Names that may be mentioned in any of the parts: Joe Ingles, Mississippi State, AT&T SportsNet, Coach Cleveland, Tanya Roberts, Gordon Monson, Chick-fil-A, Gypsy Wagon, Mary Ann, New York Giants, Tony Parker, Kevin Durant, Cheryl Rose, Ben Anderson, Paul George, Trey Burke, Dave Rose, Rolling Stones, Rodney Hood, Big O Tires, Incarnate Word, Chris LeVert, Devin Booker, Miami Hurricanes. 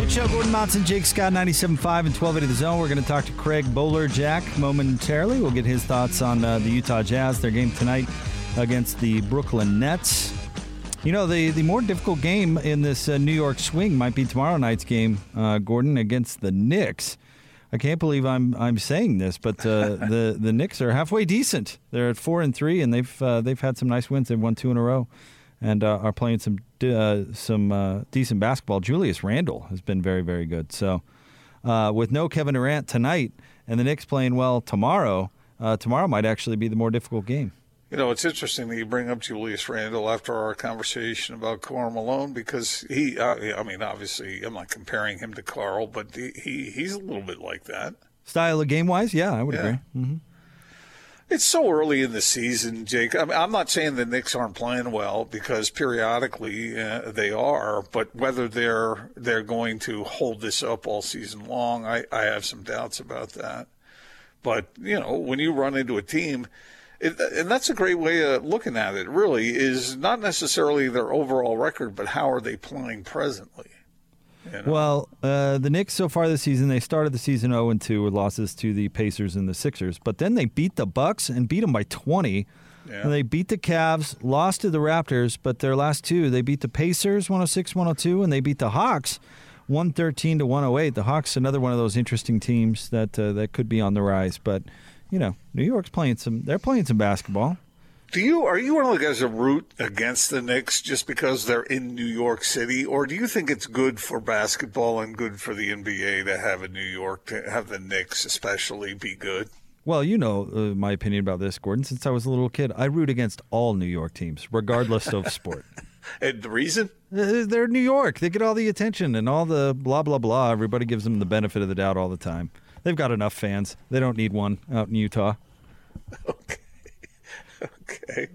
Big Show, Gordon Monson, Jake Scott, 97.5 and 1280 The Zone. We're going to talk to Craig Bolerjack momentarily. We'll get his thoughts on the Utah Jazz, their game tonight against the Brooklyn Nets. You know, the more difficult game in this New York swing might be tomorrow night's game, Gordon, against the Knicks. I can't believe I'm saying this, but the Knicks are halfway decent. They're at 4-3, and they've had some nice wins. They've won two in a row, and are playing some decent basketball. Julius Randle has been very, very good. So with no Kevin Durant tonight and the Knicks playing well tomorrow, tomorrow might actually be the more difficult game. You know, it's interesting that you bring up Julius Randle after our conversation about Karl Malone, because obviously I'm not comparing him to Karl, but he's a little bit like that. Style of game-wise, yeah, I would agree. Mm-hmm. It's so early in the season, Jake. I mean, I'm not saying the Knicks aren't playing well, because periodically they are, but whether they're going to hold this up all season long, I have some doubts about that. But, you know, when you run into a team, and that's a great way of looking at it, really, is not necessarily their overall record, but how are they playing presently? You know? Well, the Knicks so far this season, they started the season 0-2 with losses to the Pacers and the Sixers, but then they beat the Bucks and beat them by 20. Yeah. And they beat the Cavs, lost to the Raptors, but their last two, they beat the Pacers 106-102, and they beat the Hawks 113-108. The Hawks, another one of those interesting teams that could be on the rise, but you know, New York's playing they're playing some basketball. Are you one of the guys that root against the Knicks just because they're in New York City, or do you think it's good for basketball and good for the NBA to have the Knicks especially be good? Well, you know my opinion about this, Gordon. Since I was a little kid, I root against all New York teams, regardless of sport. And the reason? They're New York. They get all the attention and all the blah, blah, blah. Everybody gives them the benefit of the doubt all the time. They've got enough fans. They don't need one out in Utah. Okay.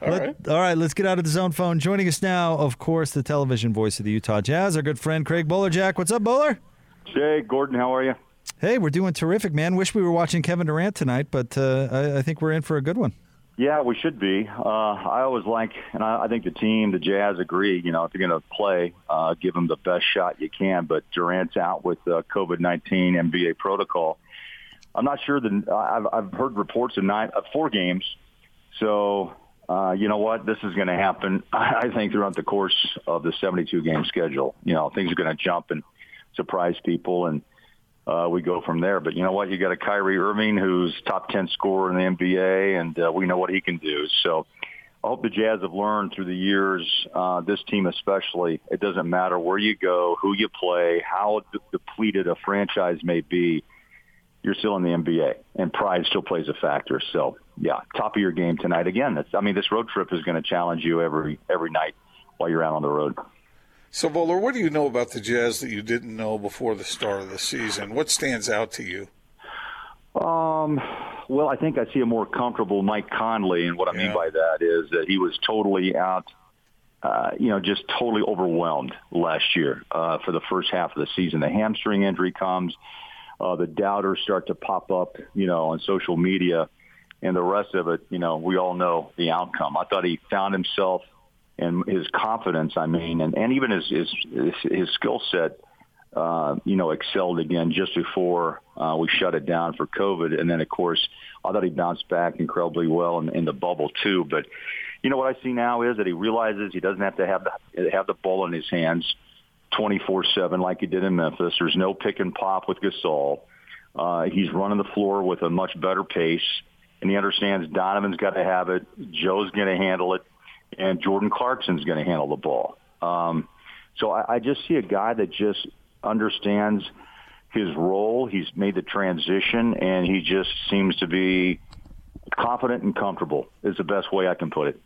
All right, let's get out of the zone phone. Joining us now, of course, the television voice of the Utah Jazz, our good friend Craig Bolerjack. What's up, Bowler? Hey, Gordon, how are you? Hey, we're doing terrific, man. Wish we were watching Kevin Durant tonight, but I think we're in for a good one. Yeah, we should be. I always like, and I think the team, the Jazz, agree, you know, if you're going to play, give them the best shot you can. But Durant's out with COVID-19 NBA protocol. I'm not sure. I've heard reports of four games. So, you know what? This is going to happen, I think, throughout the course of the 72-game schedule. You know, things are going to jump and surprise people, and we go from there. But you know what? You got a Kyrie Irving who's top 10 scorer in the NBA, and we know what he can do. So I hope the Jazz have learned through the years, this team especially, it doesn't matter where you go, who you play, how depleted a franchise may be, you're still in the NBA, and pride still plays a factor. So, yeah, top of your game tonight. Again, this road trip is going to challenge you every night while you're out on the road. So, Bowler, what do you know about the Jazz that you didn't know before the start of the season? What stands out to you? Well, I think I see a more comfortable Mike Conley, and what I mean by that is that he was totally out, just totally overwhelmed last year for the first half of the season. The hamstring injury comes. The doubters start to pop up, you know, on social media, and the rest of it, you know, we all know the outcome. I thought he found himself – and his confidence, and even his skill set, excelled again just before we shut it down for COVID. And then, of course, I thought he bounced back incredibly well in the bubble too. But you know what I see now is that he realizes he doesn't have to have the ball in his hands 24/7 like he did in Memphis. There's no pick and pop with Gasol. He's running the floor with a much better pace, and he understands Donovan's got to have it, Joe's going to handle it, and Jordan Clarkson's going to handle the ball. So I just see a guy that just understands his role. He's made the transition, and he just seems to be confident and comfortable is the best way I can put it.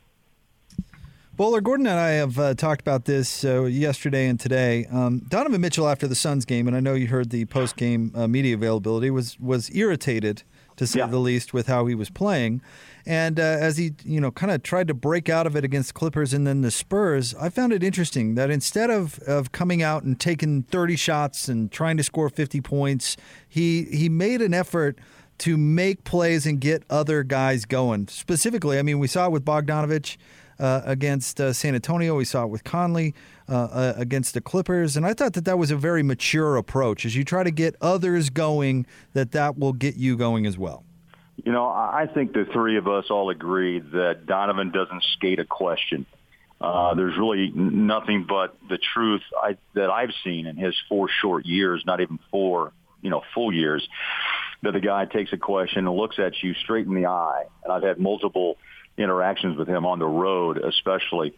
Boler, Gordon and I have talked about this yesterday and today. Donovan Mitchell, after the Suns game, and I know you heard the post-game media availability, was irritated, to say the least, with how he was playing. And as he, kind of tried to break out of it against Clippers and then the Spurs, I found it interesting that instead of coming out and taking 30 shots and trying to score 50 points, he made an effort to make plays and get other guys going. Specifically, I mean, we saw it with Bogdanović against San Antonio. We saw it with Conley against the Clippers. And I thought that was a very mature approach. As you try to get others going, that will get you going as well. I think the three of us all agree that Donovan doesn't skate a question. There's really nothing but the truth that I've seen in his four short years, not even four, full years, that the guy takes a question and looks at you straight in the eye. And I've had multiple interactions with him on the road, especially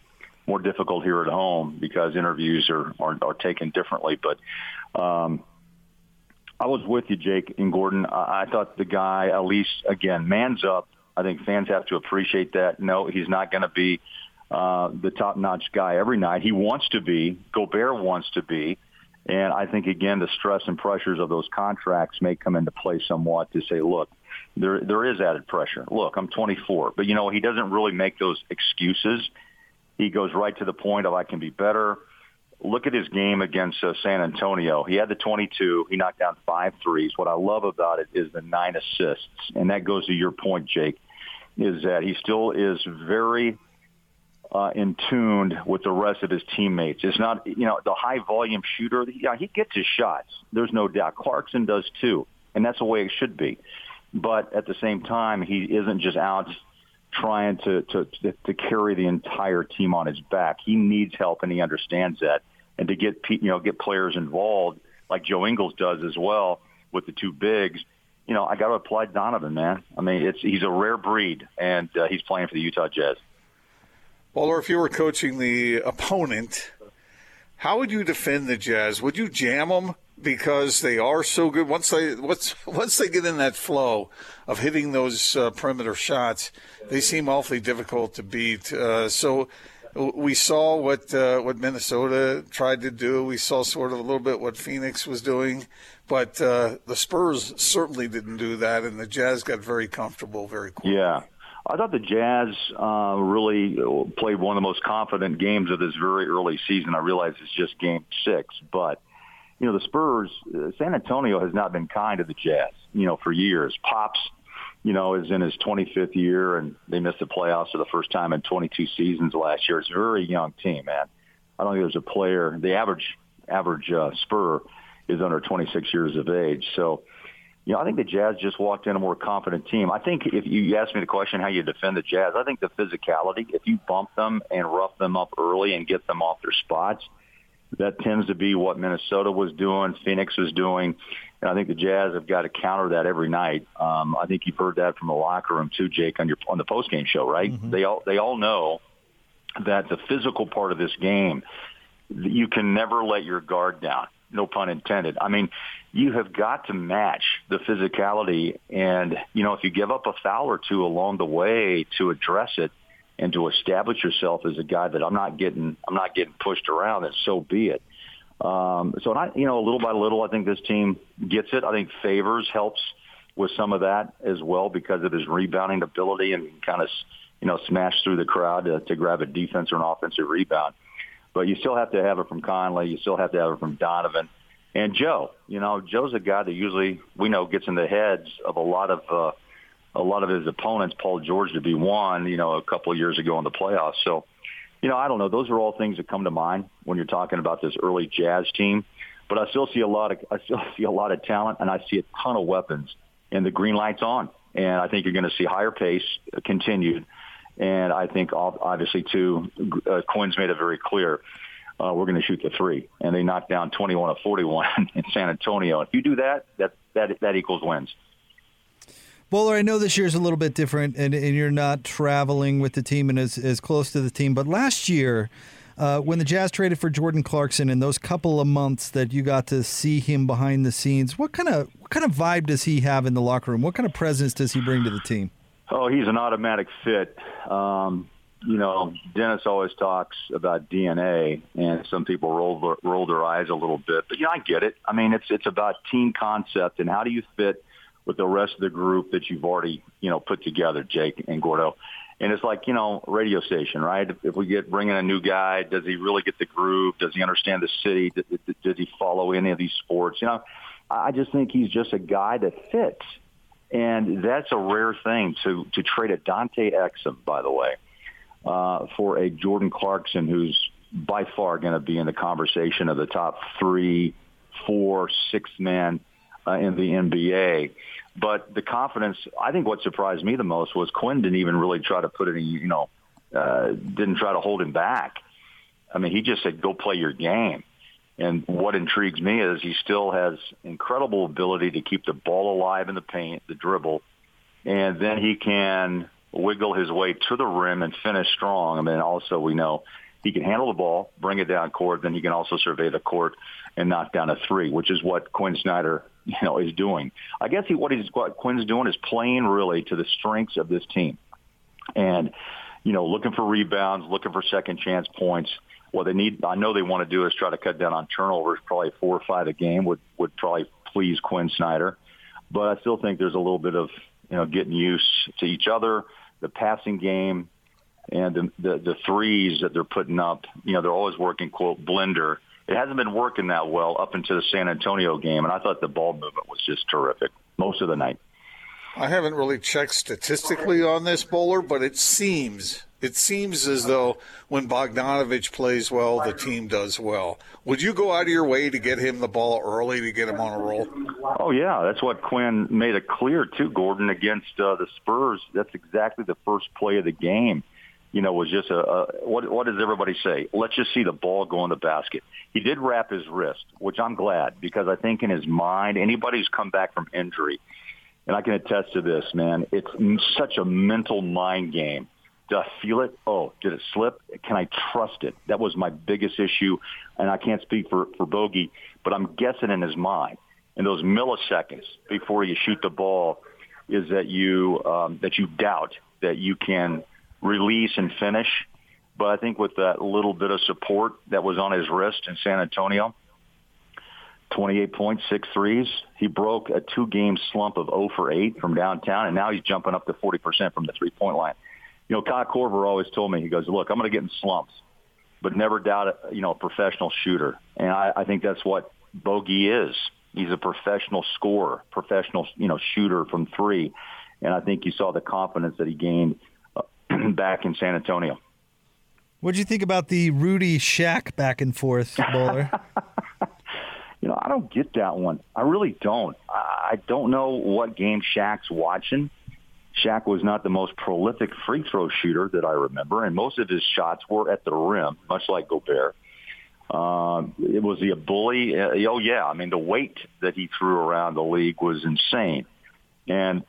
more difficult here at home because interviews are taken differently. But I was with you, Jake and Gordon. I thought the guy, at least, again, man's up. I think fans have to appreciate that. No, he's not going to be the top-notch guy every night. He wants to be. Gobert wants to be. And I think, again, the stress and pressures of those contracts may come into play somewhat to say, look, there is added pressure. Look, I'm 24. But, he doesn't really make those excuses. He goes right to the point of I can be better. Look at his game against San Antonio. He had the 22. He knocked down 5 threes. What I love about it is the 9 assists. And that goes to your point, Jake, is that he still is very in tune with the rest of his teammates. It's not, the high-volume shooter. Yeah, he gets his shots. There's no doubt. Clarkson does too, and that's the way it should be. But at the same time, he isn't just out trying to carry the entire team on his back. He needs help, and he understands that. And to get players involved, like Joe Ingles does as well with the two bigs, I got to apply Donovan, man. I mean, he's a rare breed, and he's playing for the Utah Jazz. Boler, if you were coaching the opponent, how would you defend the Jazz? Would you jam them because they are so good? Once they get in that flow of hitting those perimeter shots, they seem awfully difficult to beat. So we saw what Minnesota tried to do. We saw sort of a little bit what Phoenix was doing. But the Spurs certainly didn't do that, and the Jazz got very comfortable very quickly. Yeah. I thought the Jazz really played one of the most confident games of this very early season. I realize it's just game 6, but, the Spurs, San Antonio has not been kind to the Jazz, for years. Pops, is in his 25th year, and they missed the playoffs for the first time in 22 seasons last year. It's a very young team, man. I don't think there's a player. The average Spur is under 26 years of age, so. I think the Jazz just walked in a more confident team. I think if you ask me the question how you defend the Jazz, I think the physicality, if you bump them and rough them up early and get them off their spots, that tends to be what Minnesota was doing, Phoenix was doing, and I think the Jazz have got to counter that every night. I think you've heard that from the locker room too, Jake, on the postgame show, right? Mm-hmm. They all know that the physical part of this game, you can never let your guard down. No pun intended. I mean, you have got to match the physicality, and, if you give up a foul or two along the way to address it and to establish yourself as a guy that I'm not getting pushed around, then so be it. So little by little, I think this team gets it. I think Favors helps with some of that as well because of his rebounding ability and kind of, smash through the crowd to grab a defense or an offensive rebound. But you still have to have it from Conley. You still have to have it from Donovan. And Joe, Joe's a guy that usually we know gets in the heads of a lot of his opponents, Paul George to be one, a couple of years ago in the playoffs. So, I don't know. Those are all things that come to mind when you're talking about this early Jazz team. But I still see a lot of talent, and I see a ton of weapons, and the green light's on. And I think you're going to see higher pace continued. And I think, obviously, too, Quinn's made it very clear, we're going to shoot the three. And they knocked down 21 of 41 in San Antonio. If you do that equals wins. Boler, I know this year's a little bit different, and you're not traveling with the team and as close to the team. But last year, when the Jazz traded for Jordan Clarkson in those couple of months that you got to see him behind the scenes, what kind of vibe does he have in the locker room? What kind of presence does he bring to the team? Oh, he's an automatic fit. you know, Dennis always talks about DNA, and some people roll their eyes a little bit. But, you know, I get it. I mean, it's about team concept and how do you fit with the rest of the group that you've already, you know, put together, Jake and Gordo. And it's like, you know, radio station, right? If we get bringing a new guy, does he really get the groove? Does he understand the city? Does he follow any of these sports? You know, I just think he's just a guy that fits. And that's a rare thing to trade a Dante Exum, by the way, for a Jordan Clarkson, who's by far going to be in the conversation of the top 3, 4, 6 men in the NBA. But the confidence, I think what surprised me the most was Quinn didn't even really try to put any, you know, didn't try to hold him back. I mean, he just said, go play your game. And what intrigues me is he still has incredible ability to keep the ball alive in the paint, the dribble, and then he can wiggle his way to the rim and finish strong. I mean, also we know he can handle the ball, bring it down court, then he can also survey the court and knock down a three, which is what Quinn Snyder, you know, is doing. I guess what Quinn's doing is playing really to the strengths of this team, and, you know, looking for rebounds, looking for second chance points. What they need, I know they want to do is try to cut down on turnovers. Probably 4 or 5 a game would probably please Quinn Snyder, but I still think there's a little bit of, you know, getting used to each other, the passing game, and the threes that they're putting up. You know, they're always working quote blender. It hasn't been working that well up until the San Antonio game, and I thought the ball movement was just terrific most of the night. I haven't really checked statistically on this, Bowler, but it seems as though when Bogdanović plays well, the team does well. Would you go out of your way to get him the ball early to get him on a roll? Oh, yeah. That's what Quinn made it clear, too, Gordon, against the Spurs. That's exactly the first play of the game. You know, was just what does everybody say? Let's just see the ball go in the basket. He did wrap his wrist, which I'm glad, because I think in his mind, anybody who's come back from injury, and I can attest to this, man, it's such a mental mind game. Did I feel it? Oh, did it slip? Can I trust it? That was my biggest issue, and I can't speak for Bogey, but I'm guessing in his mind, in those milliseconds before you shoot the ball, is that you doubt that you can release and finish. But I think with that little bit of support that was on his wrist in San Antonio, 28 points, 6 threes, he broke a 2-game slump of 0 for 8 from downtown, and now he's jumping up to 40% from the three-point line. You know, Kyle Korver always told me, he goes, look, I'm going to get in slumps, but never doubt, you know, a professional shooter. And I think that's what Bogey is. He's a professional scorer, professional, you know, shooter from three. And I think you saw the confidence that he gained back in San Antonio. What did you think about the Rudy Shaq back and forth, Bowler? You know, I don't get that one. I really don't. I don't know what game Shaq's watching. Shaq was not the most prolific free throw shooter that I remember, and most of his shots were at the rim, much like Gobert. Was he a bully? Oh, yeah. I mean, the weight that he threw around the league was insane. And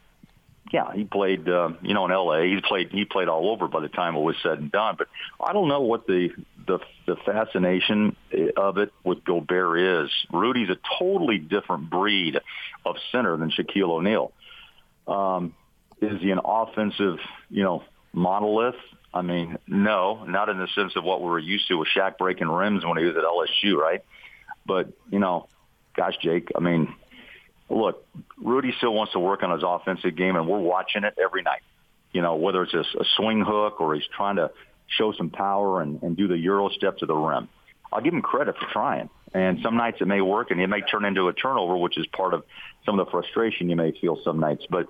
yeah, he played, you know, in L.A. He played all over by the time it was said and done. But I don't know what the fascination of it with Gobert is. Rudy's a totally different breed of center than Shaquille O'Neal. Is he an offensive, you know, monolith? I mean, no, not in the sense of what we were used to with Shaq breaking rims when he was at LSU, right? But, you know, gosh, Jake, I mean, look, Rudy still wants to work on his offensive game, and we're watching it every night. You know, whether it's a swing hook or he's trying to show some power and do the Euro step to the rim. I'll give him credit for trying. And some nights it may work, and it may turn into a turnover, which is part of some of the frustration you may feel some nights. But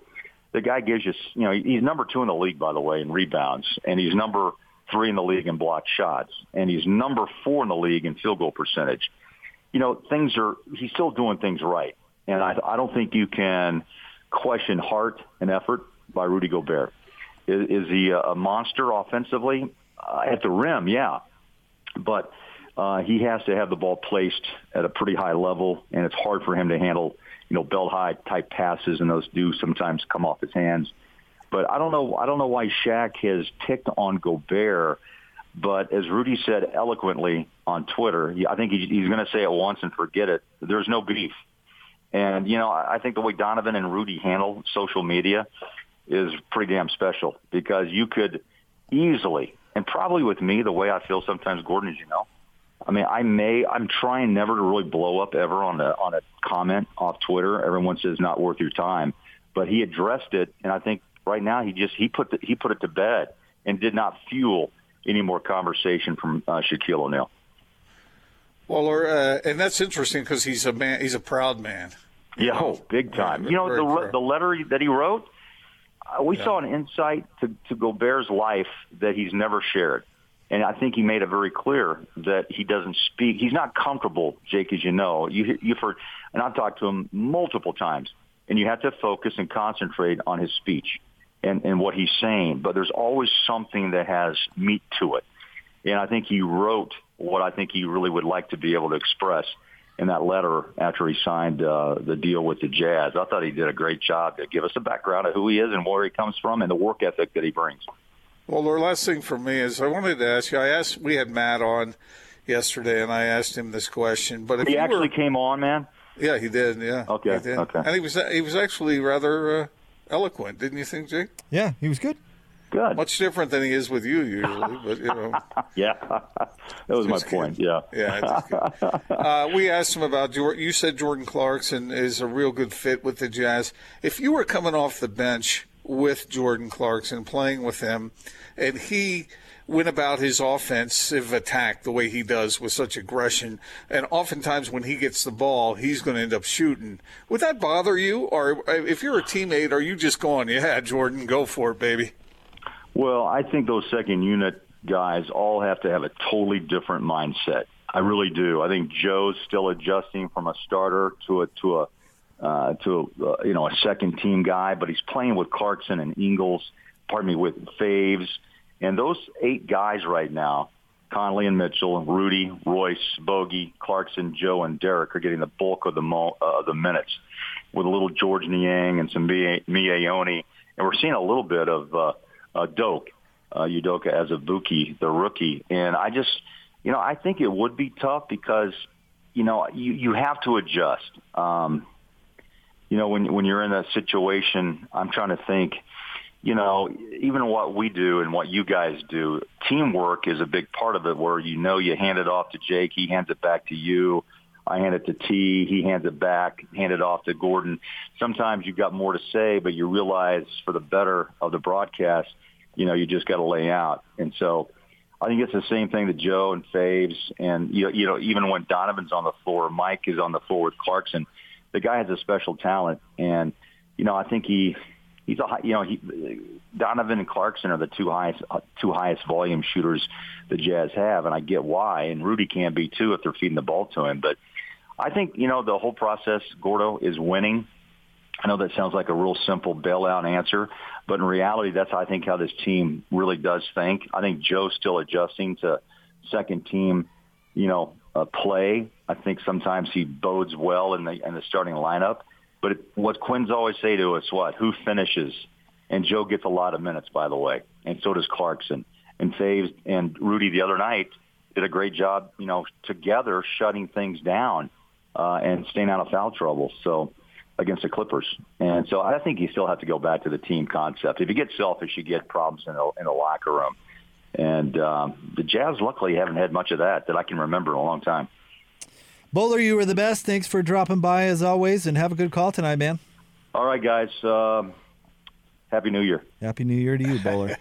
the guy gives you, you know, he's number 2 in the league, by the way, in rebounds, and he's number 3 in the league in blocked shots, and he's number 4 in the league in field goal percentage. You know, he's still doing things right, and I don't think you can question heart and effort by Rudy Gobert. Is he a monster offensively? At the rim, yeah, but he has to have the ball placed at a pretty high level, and it's hard for him to handle, you know, belt-high type passes, and those do sometimes come off his hands. But I don't know why Shaq has picked on Gobert. But as Rudy said eloquently on Twitter, I think he's going to say it once and forget it. There's no beef. And, you know, I think the way Donovan and Rudy handle social media is pretty damn special, because you could easily And probably with me, the way I feel sometimes, Gordon, as you know, I mean, I'm trying never to really blow up ever on a comment off Twitter. Everyone says not worth your time, but he addressed it, and I think right now he put it to bed and did not fuel any more conversation from Shaquille O'Neal. Well, and that's interesting because he's a man. He's a proud man. Yeah, big time. You know, the letter that he wrote, we saw an insight to Gobert's life that he's never shared. And I think he made it very clear that he doesn't speak. He's not comfortable, Jake, as you know. You've heard, and I've talked to him multiple times, and you have to focus and concentrate on his speech and what he's saying. But there's always something that has meat to it. And I think he wrote what I think he really would like to be able to express in that letter after he signed the deal with the Jazz. I thought he did a great job to give us a background of who he is and where he comes from and the work ethic that he brings. Well, the last thing for me is I wanted to ask you, we had Matt on yesterday, and I asked him this question. But he actually came on, man? Yeah, he did, yeah. Okay, okay. And he was actually rather eloquent, didn't you think, Jake? Yeah, he was good. Good. Much different than he is with you usually, but you know. Yeah, that was my point. Yeah, yeah. We asked him about Jordan. You said Jordan Clarkson is a real good fit with the Jazz. If you were coming off the bench with Jordan Clarkson, playing with him, and he went about his offensive attack the way he does with such aggression, and oftentimes when he gets the ball, he's going to end up shooting. Would that bother you, or if you're a teammate, are you just going, "Yeah, Jordan, go for it, baby"? Well, I think those second-unit guys all have to have a totally different mindset. I really do. I think Joe's still adjusting from a starter to a second-team guy, but he's playing with Clarkson and Ingles. With Faves, and those 8 guys right now: Conley and Mitchell, Rudy, Royce, Bogey, Clarkson, Joe, and Derek are getting the bulk of the minutes, with a little George Niang and some Mieoni, and we're seeing a little bit of. Udoka Azubuike, the rookie. And I just, you know, I think it would be tough because, you know, you have to adjust. You know, when you're in that situation, I'm trying to think, you know, even what we do and what you guys do, teamwork is a big part of it where, you know, you hand it off to Jake, he hands it back to you. I hand it to T, he hands it back, hand it off to Gordon. Sometimes you've got more to say, but you realize for the better of the broadcast, you know, you just got to lay out. And so I think it's the same thing that Joe and Faves and, you know, even when Donovan's on the floor, Mike is on the floor with Clarkson. The guy has a special talent. And, you know, I think Donovan and Clarkson are the two highest volume shooters the Jazz have. And I get why. And Rudy can be too if they're feeding the ball to him. But I think, you know, the whole process, Gordo, is winning. I know that sounds like a real simple bailout answer, but in reality, that's, I think, how this team really does think. I think Joe's still adjusting to second team, you know, play. I think sometimes he bodes well in the starting lineup. But what Quinn's always say to us, who finishes? And Joe gets a lot of minutes, by the way, and so does Clarkson. And Faves and Rudy the other night did a great job, you know, together shutting things down. And staying out of foul trouble, so against the Clippers. And so I think you still have to go back to the team concept. If you get selfish, you get problems in a locker room. And the Jazz, luckily, haven't had much of that I can remember in a long time. Bowler, you were the best. Thanks for dropping by, as always, and have a good call tonight, man. All right, guys. Happy New Year. Happy New Year to you, Bowler.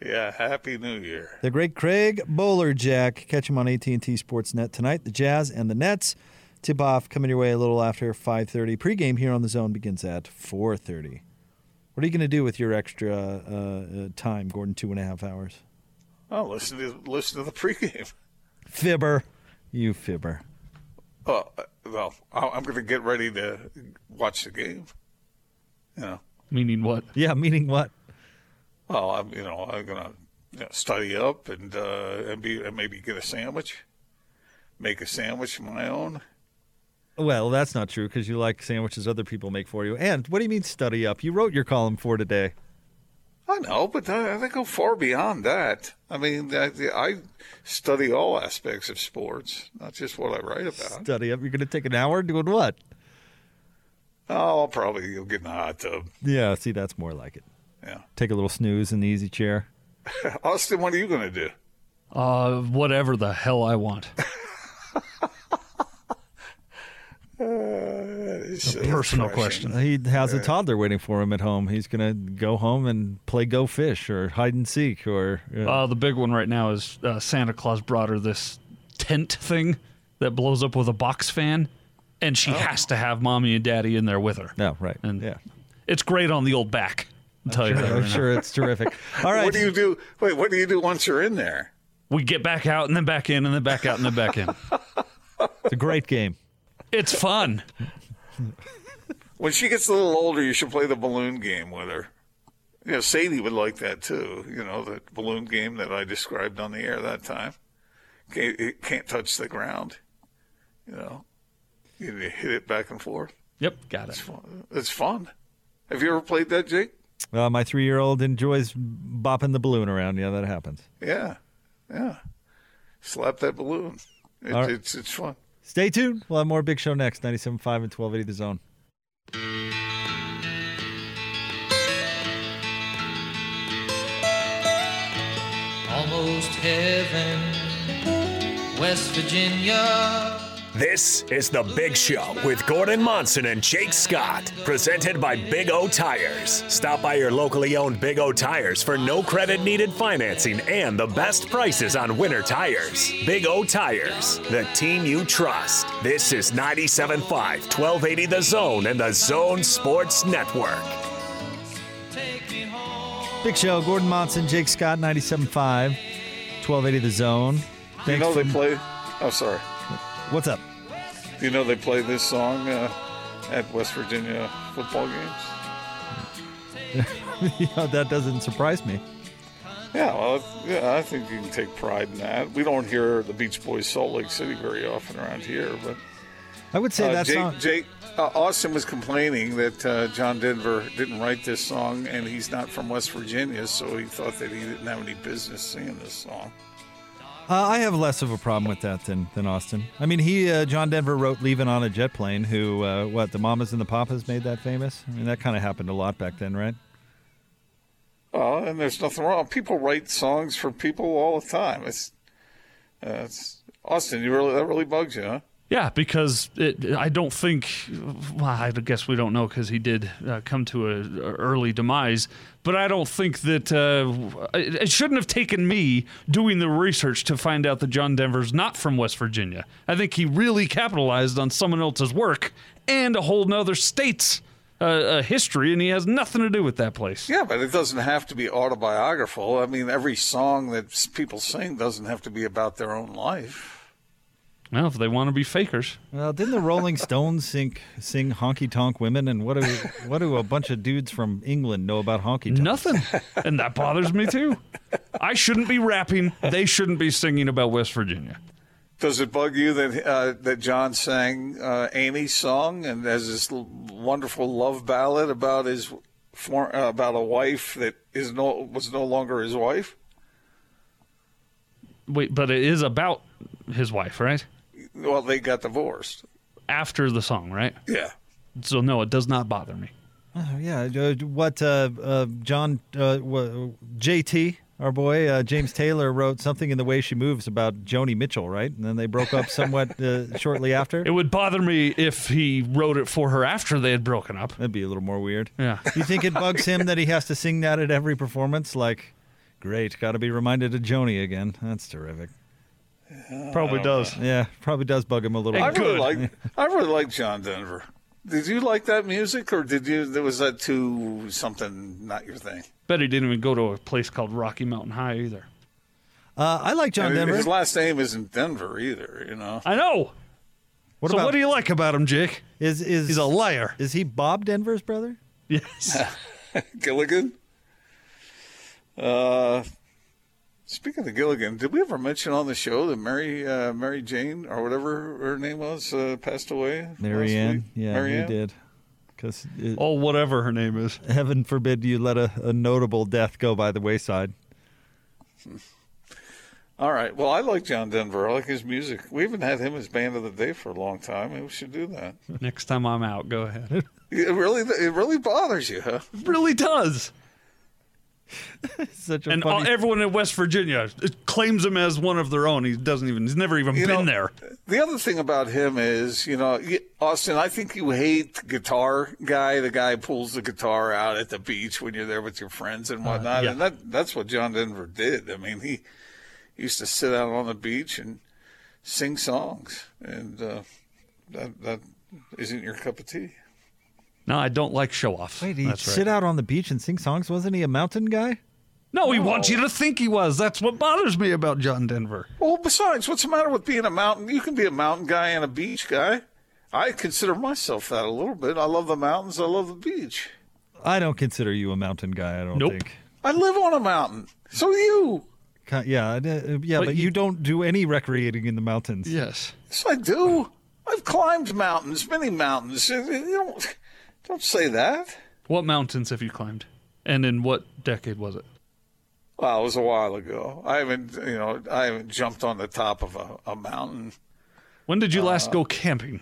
Yeah, Happy New Year. The great Craig Bolerjack. Catch him on AT&T Sportsnet tonight. The Jazz and the Nets. Tip-off coming your way a little after 5:30. Pre-game here on The Zone begins at 4:30. What are you going to do with your extra time, Gordon, 2.5 hours? Oh, listen to the pregame. Fibber. You fibber. Oh, well, I'm going to get ready to watch the game. You know. Meaning what? Yeah, meaning what? Well, I'm going to study up and maybe get a sandwich. Make a sandwich of my own. Well, that's not true because you like sandwiches other people make for you. And what do you mean study up? You wrote your column for today. I know, but I go far beyond that. I mean, I study all aspects of sports, not just what I write about. Study up? You're going to take an hour doing what? Oh, I'll probably get in the hot tub. Yeah, see, that's more like it. Yeah. Take a little snooze in the easy chair. Austin, what are you going to do? Whatever the hell I want. It's a personal question. He has a toddler waiting for him at home. He's going to go home and play Go Fish or hide and seek. Or the big one right now is Santa Claus brought her this tent thing that blows up with a box fan, and she has to have mommy and daddy in there with her. No, right. And it's great on the old back. I'm sure it's terrific. All right. What do you do? Wait, what do you do once you're in there? We get back out and then back in and then back out and then back in. It's a great game. It's fun. When she gets a little older, you should play the balloon game with her. You know, Sadie would like that too. You know, the balloon game that I described on the air that time. It can't touch the ground. You know, you hit it back and forth. Yep, got it. It's fun. Have you ever played that, Jake? My 3-year-old enjoys bopping the balloon around. Yeah, that happens. Yeah. Slap that balloon. All right. It's fun. Stay tuned. We'll have more Big Show next. 97.5 and 1280 The Zone. Almost heaven, West Virginia. This is The Big Show with Gordon Monson and Jake Scott, presented by Big O Tires. Stop by your locally owned Big O Tires for no credit needed financing and the best prices on winter tires. Big O Tires, the team you trust. This is 97.5, 1280 The Zone and The Zone Sports Network. Big Show, Gordon Monson, Jake Scott, 97.5, 1280 The Zone. Thanks, they play... Oh, sorry. What's up? Do you know they play this song at West Virginia football games? That doesn't surprise me. Yeah, well, I think you can take pride in that. We don't hear the Beach Boys Salt Lake City very often around here, but I would say that song. Jake, Austin was complaining that John Denver didn't write this song, and he's not from West Virginia, so he thought that he didn't have any business singing this song. I have less of a problem with that than Austin. I mean, John Denver wrote Leaving on a Jet Plane, who, the Mamas and the Papas made that famous? I mean, that kind of happened a lot back then, right? Oh, and there's nothing wrong. People write songs for people all the time. It's Austin, that really bugs you, huh? Yeah, because I don't think, well, I guess we don't know because he did come to an early demise, but I don't think that it shouldn't have taken me doing the research to find out that John Denver's not from West Virginia. I think he really capitalized on someone else's work and a whole nother state's history, and he has nothing to do with that place. Yeah, but it doesn't have to be autobiographical. I mean, every song that people sing doesn't have to be about their own life. Well, if they want to be fakers. Well, didn't the Rolling Stones sing Honky Tonk Women? And what do a bunch of dudes from England know about honky tonk? Nothing. And that bothers me, too. I shouldn't be rapping. They shouldn't be singing about West Virginia. Does it bug you that John sang Amy's song and has this wonderful love ballad about about a wife that was no longer his wife? Wait, but it is about his wife, right? Well, they got divorced. After the song, right? Yeah. So, no, it does not bother me. Oh, yeah. JT, our boy, James Taylor, wrote something in The Way She Moves about Joni Mitchell, right? And then they broke up somewhat shortly after. It would bother me if he wrote it for her after they had broken up. That'd be a little more weird. Yeah. You think it bugs him that he has to sing that at every performance? Like, great, got to be reminded of Joni again. That's terrific. Probably does. Know. Yeah, probably does bug him a little. I really like John Denver. Did you like that music, or was that too something not your thing? Bet he didn't even go to a place called Rocky Mountain High either. I like John Denver. His last name isn't Denver either, you know. I know. What do you like about him, Jake? He's a liar. Is he Bob Denver's brother? Yes. Gilligan? Speaking of Gilligan, did we ever mention on the show that Mary Jane, or whatever her name was, passed away? Mary Ann. Yeah, Mary did. Whatever her name is. Heaven forbid you let a notable death go by the wayside. All right. Well, I like John Denver. I like his music. We haven't had him as Band of the Day for a long time. Maybe we should do that. Next time I'm out, go ahead. It really bothers you, huh? It really does. Such a and funny... everyone in West Virginia claims him as one of their own. He doesn't even. He's never even been there. The other thing about him is, you know, Austin, I think you hate the guitar guy. The guy who pulls the guitar out at the beach when you're there with your friends and whatnot. Yeah. And that's what John Denver did. I mean, he used to sit out on the beach and sing songs, and that isn't your cup of tea. No, I don't like show-off. Wait, he'd sit out on the beach and sing songs? Wasn't he a mountain guy? No, he wants you to think he was. That's what bothers me about John Denver. Well, besides, what's the matter with being a mountain? You can be a mountain guy and a beach guy. I consider myself that a little bit. I love the mountains. I love the beach. I don't consider you a mountain guy, I don't think. I live on a mountain. So do you. But you don't do any recreating in the mountains. Yes, I do. I've climbed mountains, many mountains. Don't say that. What mountains have you climbed? And in what decade was it? Well, it was a while ago. I haven't jumped on the top of a mountain. When did you last go camping?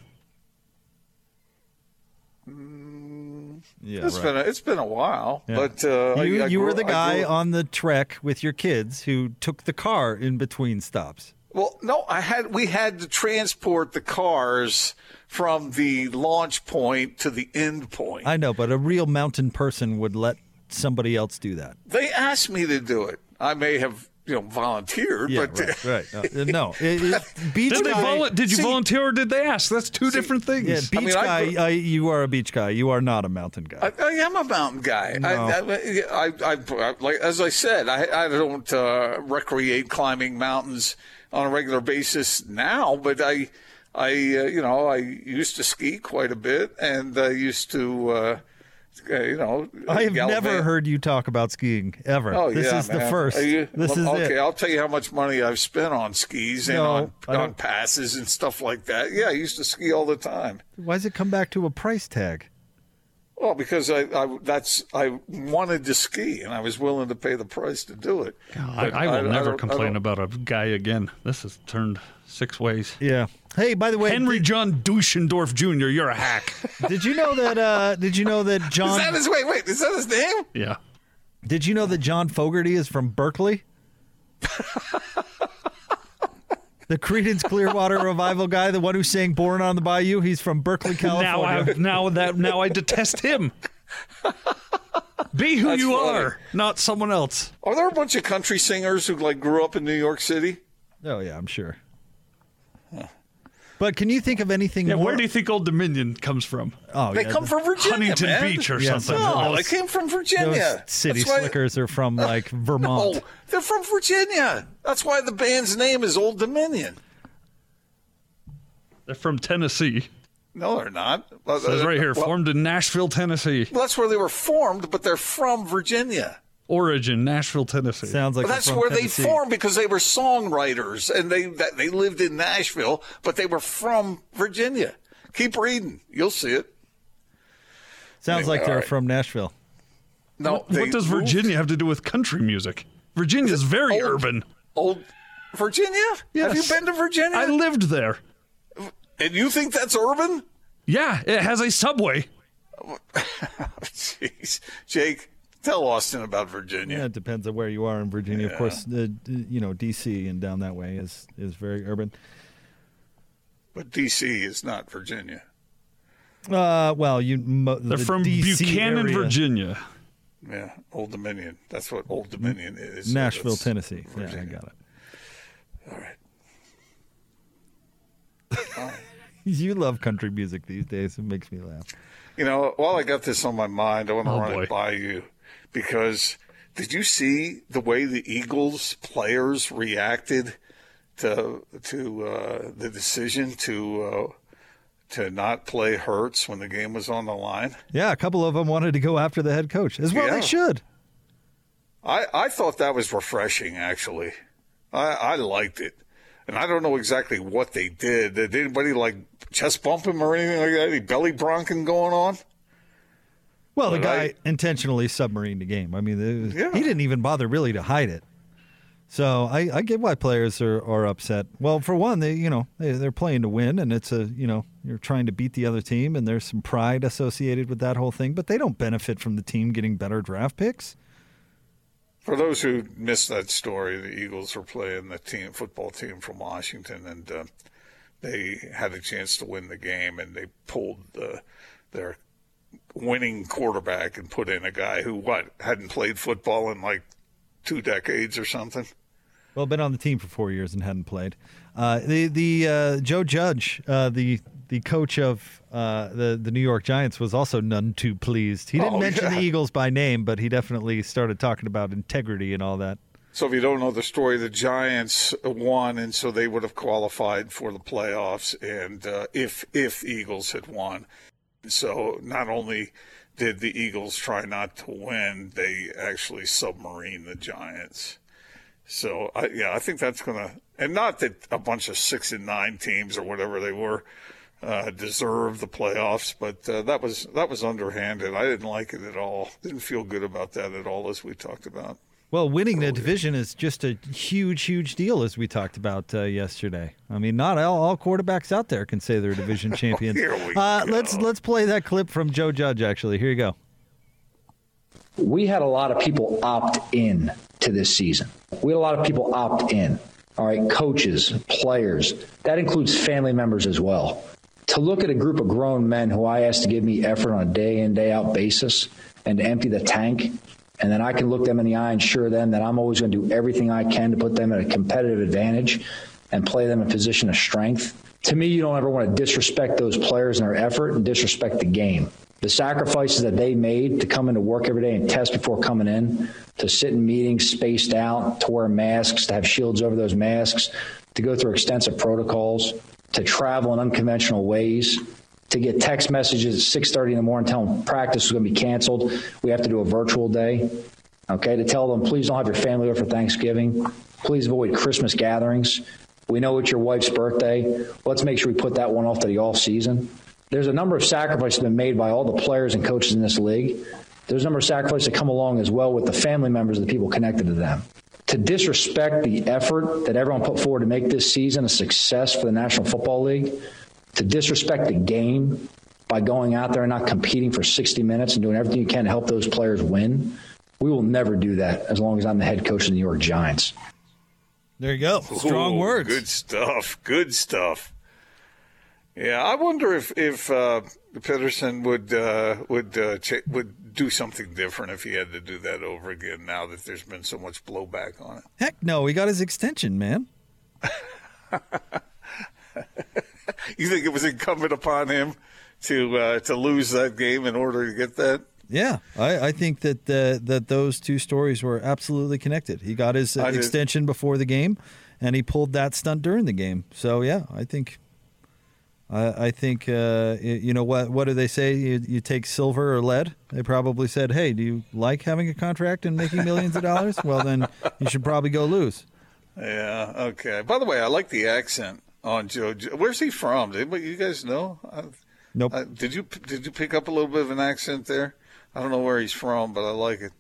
It's been a while. Yeah. But you were the guy on the trek with your kids who took the car in between stops. Well, no, we had to transport the cars from the launch point to the end point. I know, but a real mountain person would let somebody else do that. They asked me to do it. I may have, volunteered. Yeah, but right. No. Did you volunteer or did they ask? That's two different things. Yeah, you are a beach guy. You are not a mountain guy. I am a mountain guy. No. I like as I said, I don't recreate climbing mountains on a regular basis now, but I used to ski quite a bit, and I used to, I've never heard you talk about skiing ever. Oh, this is the first. Okay, I'll tell you how much money I've spent on skis and on passes and stuff like that. Yeah, I used to ski all the time. Why does it come back to a price tag? Well, because I wanted to ski, and I was willing to pay the price to do it. God, I will never complain about a guy again. This has turned six ways. Yeah. Hey, by the way, Henry John Duschendorf Jr., you're a hack. Did you know that? Did you know that John? Is that his? Wait, is that his name? Yeah. Did you know that John Fogerty is from Berkeley? The Creedence Clearwater Revival guy, the one who sang "Born on the Bayou," he's from Berkeley, California. Now I detest him. Be who That's you funny. Are, not someone else. Are there a bunch of country singers who grew up in New York City? Oh yeah, I'm sure. Huh. But can you think of anything more? Where do you think Old Dominion comes from? Oh, they come from Virginia, Huntington Beach or something. No, they came from Virginia. Those city slickers are from, Vermont. No, they're from Virginia. That's why the band's name is Old Dominion. They're from Tennessee. No, they're not. It says right here, formed in Nashville, Tennessee. Well, that's where they were formed, but they're from Virginia. Origin, Nashville, Tennessee. Sounds like that's where Tennessee. They formed because they were songwriters and they lived in Nashville, but they were from Virginia. Keep reading, you'll see it. Sounds like they're from Nashville. No, what does Virginia have to do with country music? Virginia's very urban. Old Virginia? Yes. Have you been to Virginia? I lived there. And you think that's urban? Yeah, it has a subway. Jeez, Jake. Tell Austin about Virginia. Yeah, it depends on where you are in Virginia. Yeah. Of course, D.C. and down that way is very urban. But D.C. is not Virginia. They're from DC Buchanan, area. Virginia. Yeah, Old Dominion. That's what Old Dominion is. Nashville, Tennessee. Virginia. Yeah, I got it. All right. You love country music these days. It makes me laugh. While I got this on my mind, I want to run it by you. Because did you see the way the Eagles players reacted to the decision to not play Hurts when the game was on the line? Yeah, a couple of them wanted to go after the head coach. As well, they should. I thought that was refreshing, actually. I liked it. And I don't know exactly what they did. Did anybody, chest bump him or anything like that? Any belly bronking going on? Well, the guy intentionally submarined the game. I mean, he didn't even bother really to hide it. So I get why players are upset. Well, for one, they're playing to win, and it's you're trying to beat the other team, and there's some pride associated with that whole thing. But they don't benefit from the team getting better draft picks. For those who missed that story, the Eagles were playing the team, football team from Washington, and they had a chance to win the game, and they pulled their winning quarterback and put in a guy who, hadn't played football in like 2 decades or something? Well, been on the team for 4 years and hadn't played. Joe Judge, the coach of the New York Giants, was also none too pleased. He didn't mention the Eagles by name, but he definitely started talking about integrity and all that. So if you don't know the story, the Giants won, and so they would have qualified for the playoffs, and if Eagles had won. So not only did the Eagles try not to win, they actually submarined the Giants. So, I think that's going to – and not that a bunch of 6-9 teams or whatever they were deserve the playoffs, but that was underhanded. I didn't like it at all. Didn't feel good about that at all, as we talked about. Well, winning the division is just a huge, huge deal, as we talked about yesterday. I mean, not all quarterbacks out there can say they're division champions. Here we go. Let's play that clip from Joe Judge, actually. Here you go. We had a lot of people opt in to this season. We had a lot of people opt in. All right, coaches, players. That includes family members as well. To look at a group of grown men who I asked to give me effort on a day-in, day-out basis and to empty the tank, and then I can look them in the eye and assure them that I'm always going to do everything I can to put them at a competitive advantage and play them in a position of strength. To me, you don't ever want to disrespect those players and their effort and disrespect the game. The sacrifices that they made to come into work every day and test before coming in, to sit in meetings spaced out, to wear masks, to have shields over those masks, to go through extensive protocols, to travel in unconventional ways, to get text messages at 6:30 in the morning telling them practice is going to be canceled. We have to do a virtual day. Okay, to tell them, please don't have your family over for Thanksgiving. Please avoid Christmas gatherings. We know it's your wife's birthday. Let's make sure we put that one off to the off season. There's a number of sacrifices that have been made by all the players and coaches in this league. There's a number of sacrifices that come along as well with the family members of the people connected to them. To disrespect the effort that everyone put forward to make this season a success for the National Football League, to disrespect the game by going out there and not competing for 60 minutes and doing everything you can to help those players win, we will never do that as long as I'm the head coach of the New York Giants. There you go. Strong words. Good stuff. Good stuff. Yeah, I wonder if Pederson would do something different if he had to do that over again now that there's been so much blowback on it. Heck no, he got his extension, man. You think it was incumbent upon him to lose that game in order to get that? Yeah, I think that those two stories were absolutely connected. He got his extension before the game, and he pulled that stunt during the game. So yeah, I think you know, what do they say? You take silver or lead? They probably said, hey, do you like having a contract and making millions of dollars? Well, then you should probably go lose. Yeah, okay. By the way, I like the accent on Joe. Where's he from? Did you guys know? Nope. Did you pick up a little bit of an accent there? I don't know where he's from, but I like it.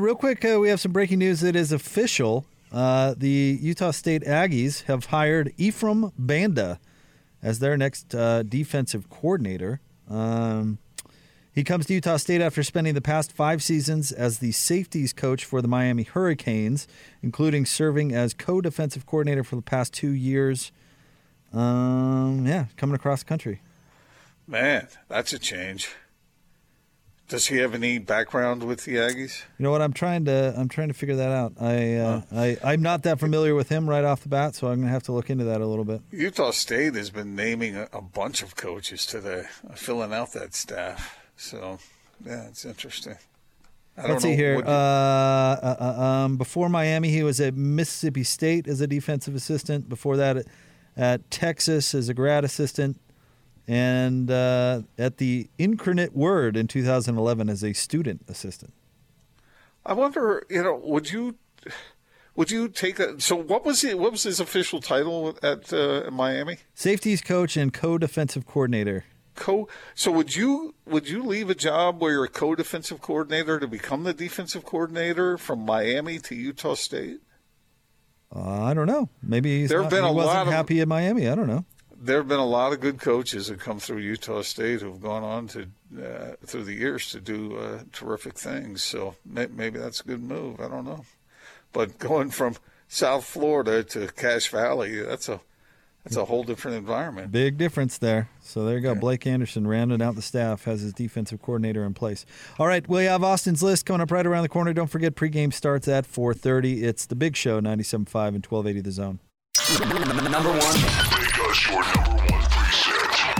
Real quick, we have some breaking news. It is official. The Utah State Aggies have hired Ephraim Banda as their next defensive coordinator. He comes to Utah State after spending the past 5 seasons as the safeties coach for the Miami Hurricanes, including serving as co-defensive coordinator for the past 2 years. Yeah, coming across the country. Man, that's a change. Does he have any background with the Aggies? You know what? I'm trying to figure that out. I'm not that familiar with him right off the bat, so I'm going to have to look into that a little bit. Utah State has been naming a bunch of coaches today, filling out that staff. So, yeah, it's interesting. Let's see here. Before Miami, he was at Mississippi State as a defensive assistant. Before that, at Texas as a grad assistant. And at the Incarnate Word in 2011 as a student assistant. I wonder, would you take a? So what was his official title at Miami? Safeties coach and co-defensive coordinator. So would you leave a job where you're a co-defensive coordinator to become the defensive coordinator from Miami to Utah State? I don't know. Maybe he wasn't happy in Miami. I don't know. there have been a lot of good coaches that come through Utah State who've gone on to through the years to do terrific things. So maybe that's a good move. I don't know. But going from South Florida to Cache Valley, that's a whole different environment. Big difference there. So there you go. Blake Anderson rounding out the staff, has his defensive coordinator in place. All right, we'll have Austin's List coming up right around the corner. Don't forget, pregame starts at 4:30. It's The Big Show, 97.5 and 1280 The Zone. Number one. Because you're number one preset.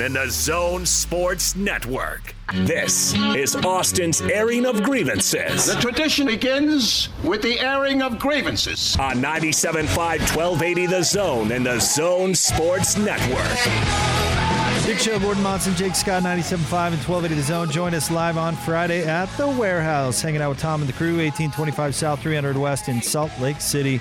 and The Zone Sports Network. This is Austin's airing of grievances. The tradition begins with the airing of grievances. On 97.5, 1280 The Zone and The Zone Sports Network. Big Show, Gordon Monson, Jake Scott, 97.5 and 1280 The Zone. Join us live on Friday at The Warehouse. Hanging out with Tom and the crew, 1825 South, 300 West in Salt Lake City.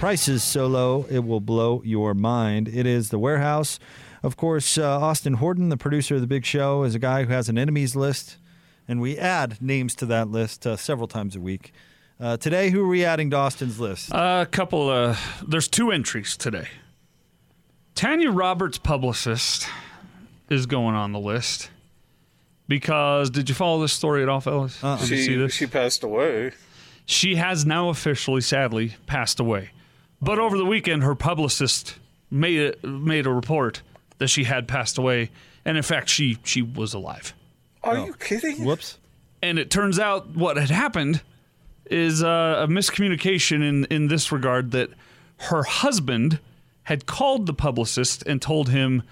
Prices so low, it will blow your mind. It is The Warehouse. Of course, Austin Horton, the producer of The Big Show, is a guy who has an enemies list, and we add names to that list several times a week. Today, who are we adding to Austin's list? A couple. There's two entries today. Tanya Roberts' publicist is going on the list because did you follow this story at all, fellas? Did you see this? She passed away. She has now officially, sadly, passed away. But over the weekend, her publicist made a report that she had passed away, and in fact, she was alive. Are you kidding? Whoops. And it turns out what had happened is a miscommunication in this regard, that her husband had called the publicist and told him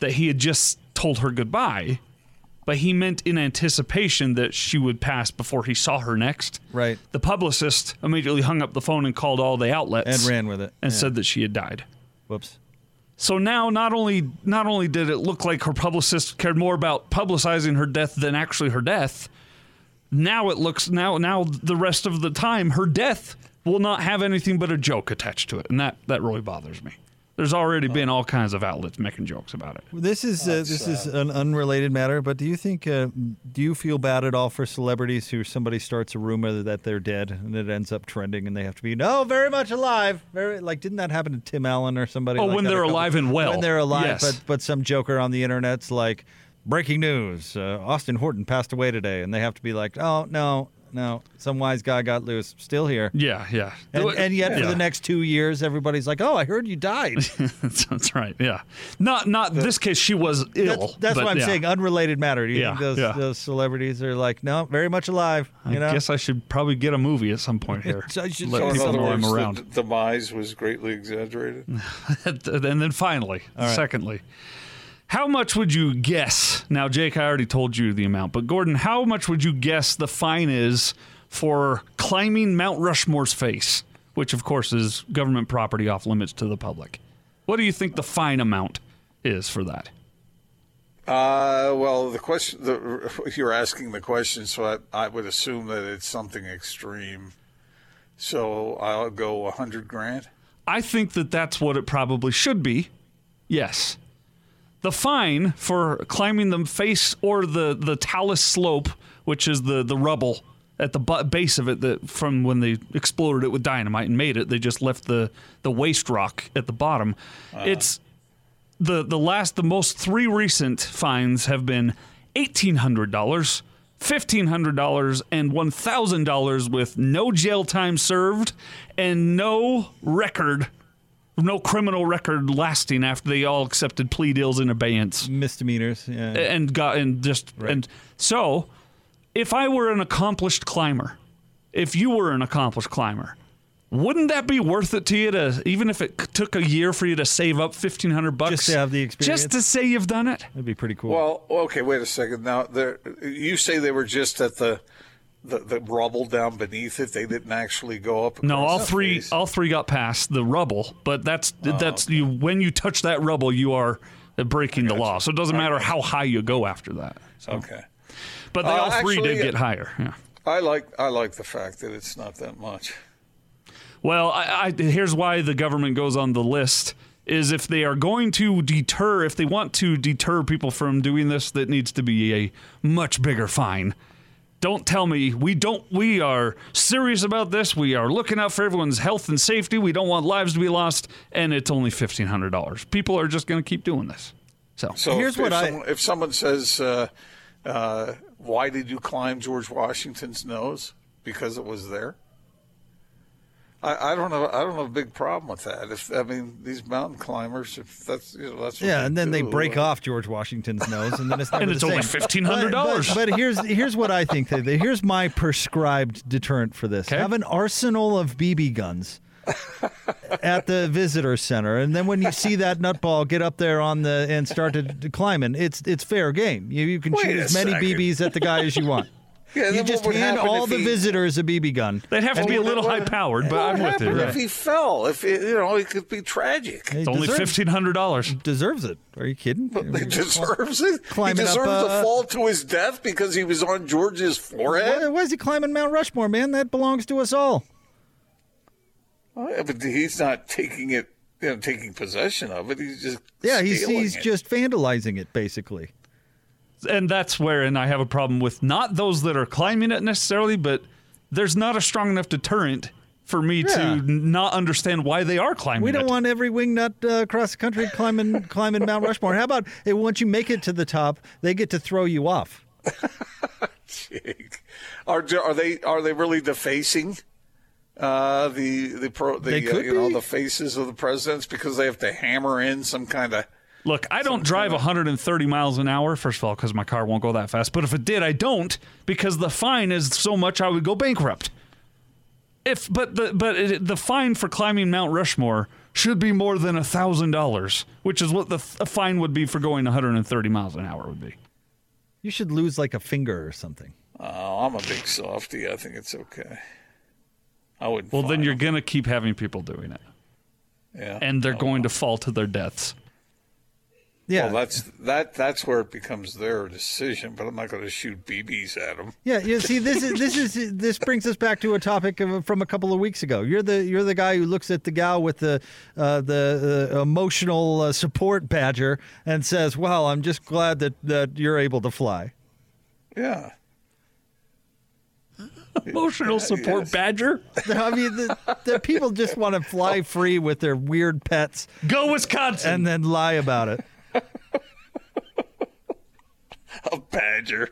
that he had just told her goodbye, but he meant in anticipation that she would pass before he saw her next. Right. The publicist immediately hung up the phone and called all the outlets. And ran with it. And said that she had died. Whoops. So now not only did it look like her publicist cared more about publicizing her death than actually her death, now it looks now the rest of the time her death will not have anything but a joke attached to it. And that really bothers me. There's already been all kinds of outlets making jokes about it. This is an unrelated matter, but do you feel bad at all for celebrities who somebody starts a rumor that they're dead and it ends up trending and they have to be very much alive? Didn't that happen to Tim Allen or somebody? Oh, like when they're alive and well. When they're alive, yes. But some joker on the internet's like, breaking news: Austin Horton passed away today, and they have to be like, oh no. No, some wise guy got loose. Still here. Yeah. And yet for the next 2 years, everybody's like, oh, I heard you died. That's right, yeah. Not this case, she was ill. That's what I'm saying, unrelated matter. Do you think those celebrities are like, no, very much alive? I guess I should probably get a movie at some point here. I should let people know I'm around. The demise was greatly exaggerated. And then finally, right. Secondly, how much would you guess? Now, Jake, I already told you the amount, but Gordon, how much would you guess the fine is for climbing Mount Rushmore's face, which, of course, is government property off limits to the public? What do you think the fine amount is for that? Well, the question you're asking the question, so I would assume that it's something extreme. So I'll go 100 grand. I think that's what it probably should be. Yes. The fine for climbing the face or the talus slope, which is the rubble at the base of it, from when they exploded it with dynamite and made it, they just left the waste rock at the bottom. It's the most three recent fines have been $1,800, $1,500, and $1,000 with no jail time served and no criminal record lasting after they all accepted plea deals in abeyance. Misdemeanors, yeah. And so if I were an accomplished climber, if you were an accomplished climber, wouldn't that be worth it to you to, even if it took a year for you to save up $1,500? Just to have the experience? Just to say you've done it? That'd be pretty cool. Well, okay, wait a second. Now, you say they were just at the rubble down beneath it, they didn't actually go up. No, all three got past the rubble, but that's okay. When you touch that rubble, you are breaking the law. So it doesn't matter how high you go after that. So. Okay. But they all three actually, did get higher. Yeah. I like the fact that it's not that much. Well, here's why the government goes on the list is if they are going to deter, if they want to deter people from doing this, that needs to be a much bigger fine. Don't tell me we are serious about this. We are looking out for everyone's health and safety. We don't want lives to be lost, and it's only $1,500. People are just going to keep doing this. So here's if someone says, "Why did you climb George Washington's nose? Because it was there." I don't know. I don't have a big problem with that. These mountain climbers, if that's that's what and then they break off George Washington's nose, and then it's never and it's only $1,500. But here's what I think. Here's my prescribed deterrent for this: have an arsenal of BB guns at the visitor center, and then when you see that nutball get up there on the and start to climbing, it's fair game. You can shoot as many BBs at the guy as you want. Yeah, you just hand all the visitors a BB gun. They'd have to be a little high-powered, but I'm with you. If he fell, it could be tragic. It's only $1,500. Deserves it. Are you kidding? He deserves it? He deserves to fall to his death because he was on George's forehead? Why is he climbing Mount Rushmore, man? That belongs to us all. Well, but he's not taking it, taking possession of it. He's just he's just vandalizing it, basically. And that's wherein I have a problem with not those that are climbing it necessarily, but there's not a strong enough deterrent for me to not understand why they are climbing it. We don't want every wingnut across the country climbing Mount Rushmore. How about once you make it to the top, they get to throw you off? Are they really defacing the faces of the presidents because they have to hammer in some kind of... Look, I don't drive 130 miles an hour, first of all, because my car won't go that fast. But if it did, I don't, because the fine is so much I would go bankrupt. But the fine for climbing Mount Rushmore should be more than $1,000, which is what a fine would be for going 130 miles an hour would be. You should lose like a finger or something. Oh, I'm a big softy. I think it's okay. I would. Well, then you're going to keep having people doing it. Yeah. And they're going to fall to their deaths. Yeah, well, that's where it becomes their decision. But I'm not going to shoot BBs at them. Yeah, you see, this brings us back to a topic from a couple of weeks ago. You're the guy who looks at the gal with the emotional support badger and says, "Well, I'm just glad that you're able to fly." Yeah. Emotional support badger? I mean, the people just want to fly free with their weird pets. Go Wisconsin, and then lie about it. A badger.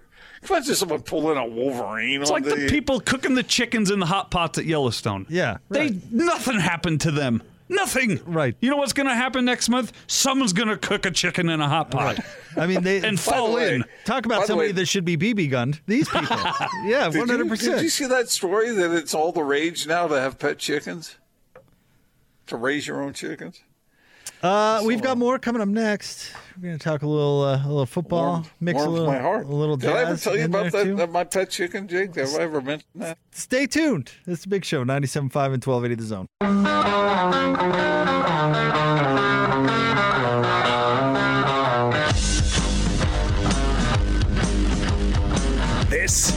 Imagine someone pulling a Wolverine. It's like the people cooking the chickens in the hot pots at Yellowstone. Yeah, right. Nothing happened to them. Nothing. Right. You know what's going to happen next month? Someone's going to cook a chicken in a hot pot. Right. I mean, they fall in. Talk about somebody that should be BB gunned. These people. Yeah, 100%. Did you see that story that it's all the rage now to have pet chickens? To raise your own chickens? We've got more coming up next. We're going to talk a little football, mix a little jazz. Did I ever tell you about that my pet chicken, Jake? Did I ever mention that? Stay tuned. It's the Big Show, 97.5 and 1280 The Zone. This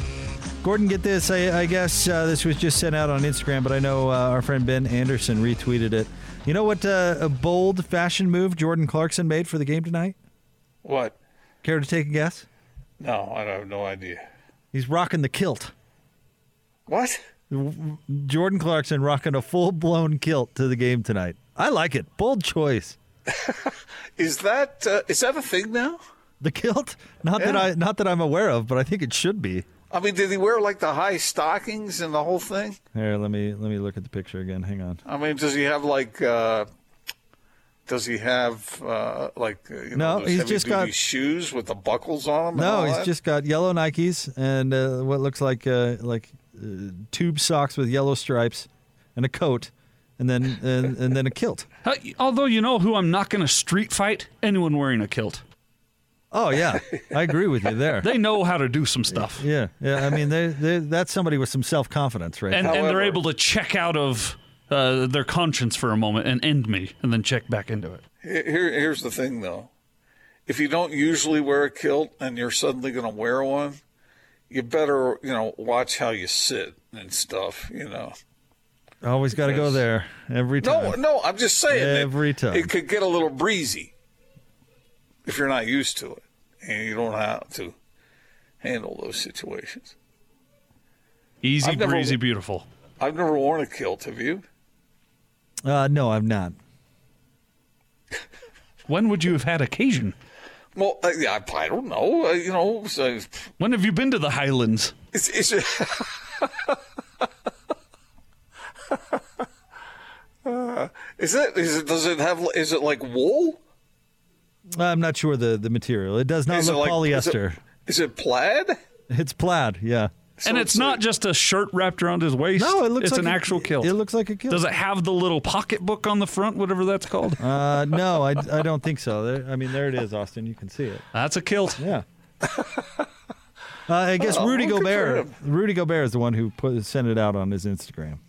Gordon, get this. I guess this was just sent out on Instagram, but I know our friend Ben Anderson retweeted it. You know what a bold fashion move Jordan Clarkson made for the game tonight? What? Care to take a guess? No, I have no idea. He's rocking the kilt. What? Jordan Clarkson rocking a full-blown kilt to the game tonight. I like it. Bold choice. Is that a thing now? The kilt? Not that I'm aware of, but I think it should be. I mean, did he wear, like, the high stockings and the whole thing? Here, let me look at the picture again. Hang on. I mean, does he have, like, Does he have he's just got shoes with the buckles on them? No, he's just got yellow Nikes and what looks like tube socks with yellow stripes and a coat, and then a kilt. Although you know who I'm not going to street fight? Anyone wearing a kilt. Oh yeah, I agree with you there. They know how to do some stuff. Yeah. I mean, that's somebody with some self-confidence, right? And they're able to check out of their conscience for a moment and end me, and then check back into it. Here's the thing, though: if you don't usually wear a kilt and you're suddenly going to wear one, you better watch how you sit and stuff. Always got to go there every time. No, I'm just saying. Every time it could get a little breezy. If you're not used to it and you don't know how to handle those situations. Easy, breezy, beautiful. I've never worn a kilt, have you? No, I've not. When would you have had occasion? Well, I don't know. When have you been to the Highlands? Is it like wool? I'm not sure the material. It does not look polyester. Is it plaid? It's plaid, yeah. So and it's not just a shirt wrapped around his waist. No, it looks it's like an actual kilt. It looks like a kilt. Does it have the little pocketbook on the front, whatever that's called? No, I don't think so. There it is, Austin. You can see it. That's a kilt. Yeah. I guess Rudy Gobert is the one who sent it out on his Instagram.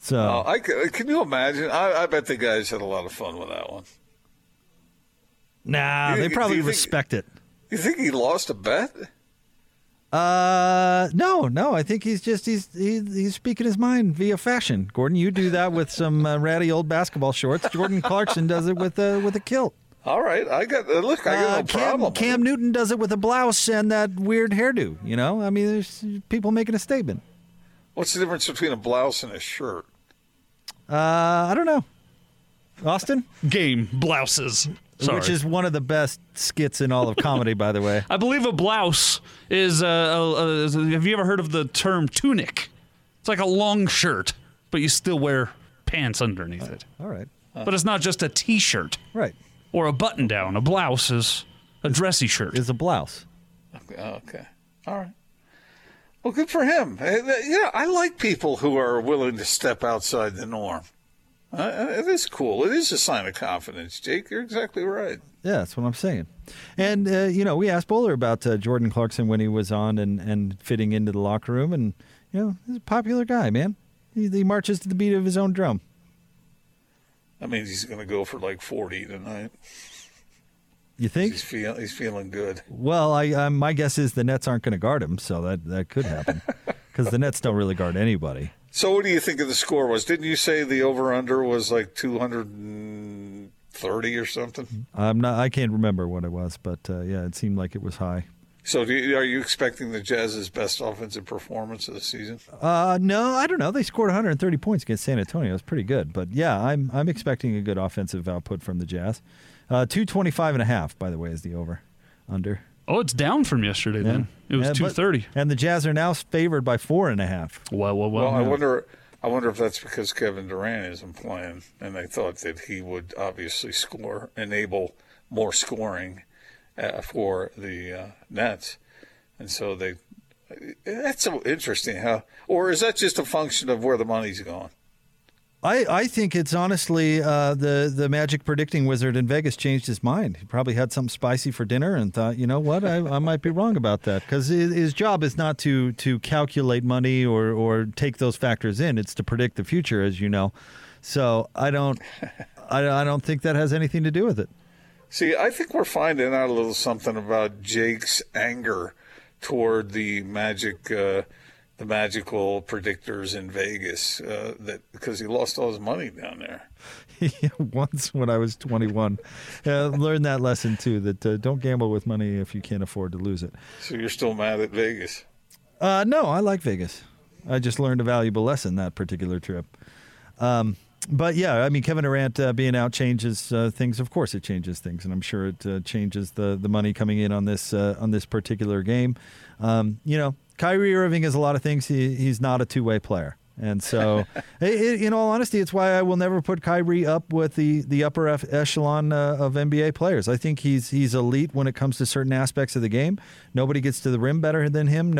So, can you imagine? I bet the guys had a lot of fun with that one. Nah, they probably respect it. You think he lost a bet? No. I think he's just he's speaking his mind via fashion. Gordon, you do that with some ratty old basketball shorts. Jordan Clarkson does it with a kilt. All right, I got no problem. Cam Newton does it with a blouse and that weird hairdo. I mean, there's people making a statement. What's the difference between a blouse and a shirt? I don't know. Austin? Game blouses. Sorry. Which is one of the best skits in all of comedy, by the way. I believe a blouse is have you ever heard of the term tunic? It's like a long shirt, but you still wear pants underneath it. All right. But it's not just a T-shirt. Right. Or a button-down. A blouse is a dressy shirt. Is a blouse. Okay. All right. Well, good for him. Yeah, I like people who are willing to step outside the norm. It is cool. It is a sign of confidence, Jake. You're exactly right. Yeah, that's what I'm saying. And, we asked Boler about Jordan Clarkson when he was on and fitting into the locker room. And, he's a popular guy, man. He marches to the beat of his own drum. That means he's going to go for like 40 tonight. You think? He's feeling good. Well, my guess is the Nets aren't going to guard him, so that could happen. Because the Nets don't really guard anybody. So what do you think of the score was? Didn't you say the over-under was like 230 or something? I can't remember what it was, but yeah, it seemed like it was high. So are you expecting the Jazz's best offensive performance of the season? No, I don't know. They scored 130 points against San Antonio. It was pretty good. But yeah, I'm expecting a good offensive output from the Jazz. 225.5, by the way, is the over-under. Oh, it's down from yesterday then. It was 230. And the Jazz are now favored by 4.5. Well. No. I wonder if that's because Kevin Durant isn't playing, and they thought that he would obviously enable more scoring for the Nets. And so that's so interesting. Or is that just a function of where the money's going? I think it's honestly the magic predicting wizard in Vegas changed his mind. He probably had something spicy for dinner and thought, you know what, I might be wrong about that. Because his job is not to calculate money or take those factors in. It's to predict the future, as you know. So I don't think that has anything to do with it. See, I think we're finding out a little something about Jake's anger toward the magic the magical predictors in Vegas, because he lost all his money down there. Once when I was 21, learned that lesson too, that don't gamble with money if you can't afford to lose it. So you're still mad at Vegas? No, I like Vegas. I just learned a valuable lesson that particular trip. But yeah, I mean, Kevin Durant being out changes things. Of course, it changes things, and I'm sure it changes the money coming in on this particular game. Kyrie Irving is a lot of things. He's not a two-way player. And so, in all honesty, it's why I will never put Kyrie up with the upper echelon of NBA players. I think he's elite when it comes to certain aspects of the game. Nobody gets to the rim better than him.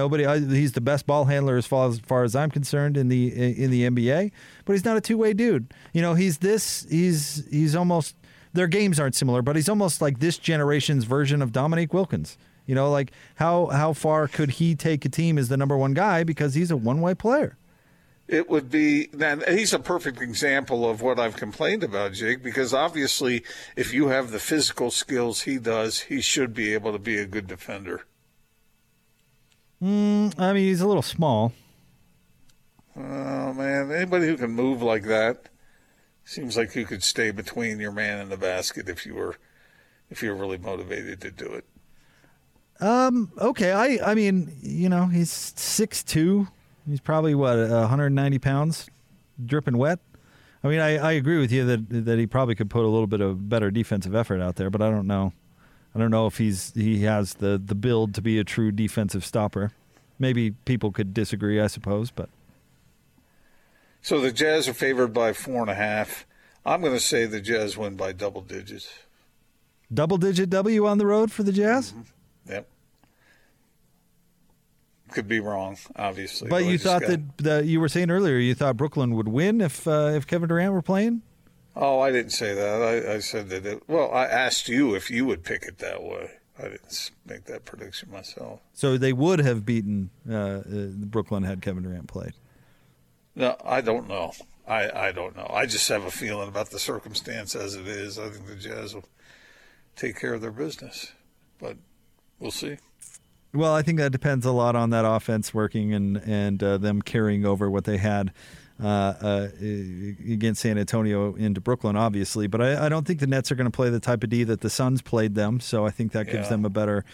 He's the best ball handler as far as I'm concerned in the NBA. But he's not a two-way dude. You know, he's almost, their games aren't similar, but he's almost like this generation's version of Dominique Wilkins. You know, like how far could he take a team as the number one guy because he's a one-way player? It would be, and he's a perfect example of what I've complained about, Jake, because obviously if you have the physical skills he does, he should be able to be a good defender. I mean, he's a little small. Oh, man, anybody who can move like that seems like you could stay between your man and the basket if you were really motivated to do it. Okay, I mean, you know, he's 6'2". He's probably, 190 pounds, dripping wet. I mean, I agree with you that he probably could put a little bit of better defensive effort out there, but I don't know. I don't know if he has the build to be a true defensive stopper. Maybe people could disagree, I suppose, but. So the Jazz are favored by 4.5. I'm going to say the Jazz win by double digits. Double-digit W on the road for the Jazz? Mm-hmm. Yep. Could be wrong, obviously. But you thought that you were saying earlier you thought Brooklyn would win if Kevin Durant were playing? Oh, I didn't say that. I said that. I asked you if you would pick it that way. I didn't make that prediction myself. So they would have beaten Brooklyn had Kevin Durant played. No, I don't know. I don't know. I just have a feeling about the circumstance as it is. I think the Jazz will take care of their business, but we'll see. Well, I think that depends a lot on that offense working and them carrying over what they had against San Antonio into Brooklyn, obviously. But I don't think the Nets are going to play the type of D that the Suns played them, so I think that gives them a better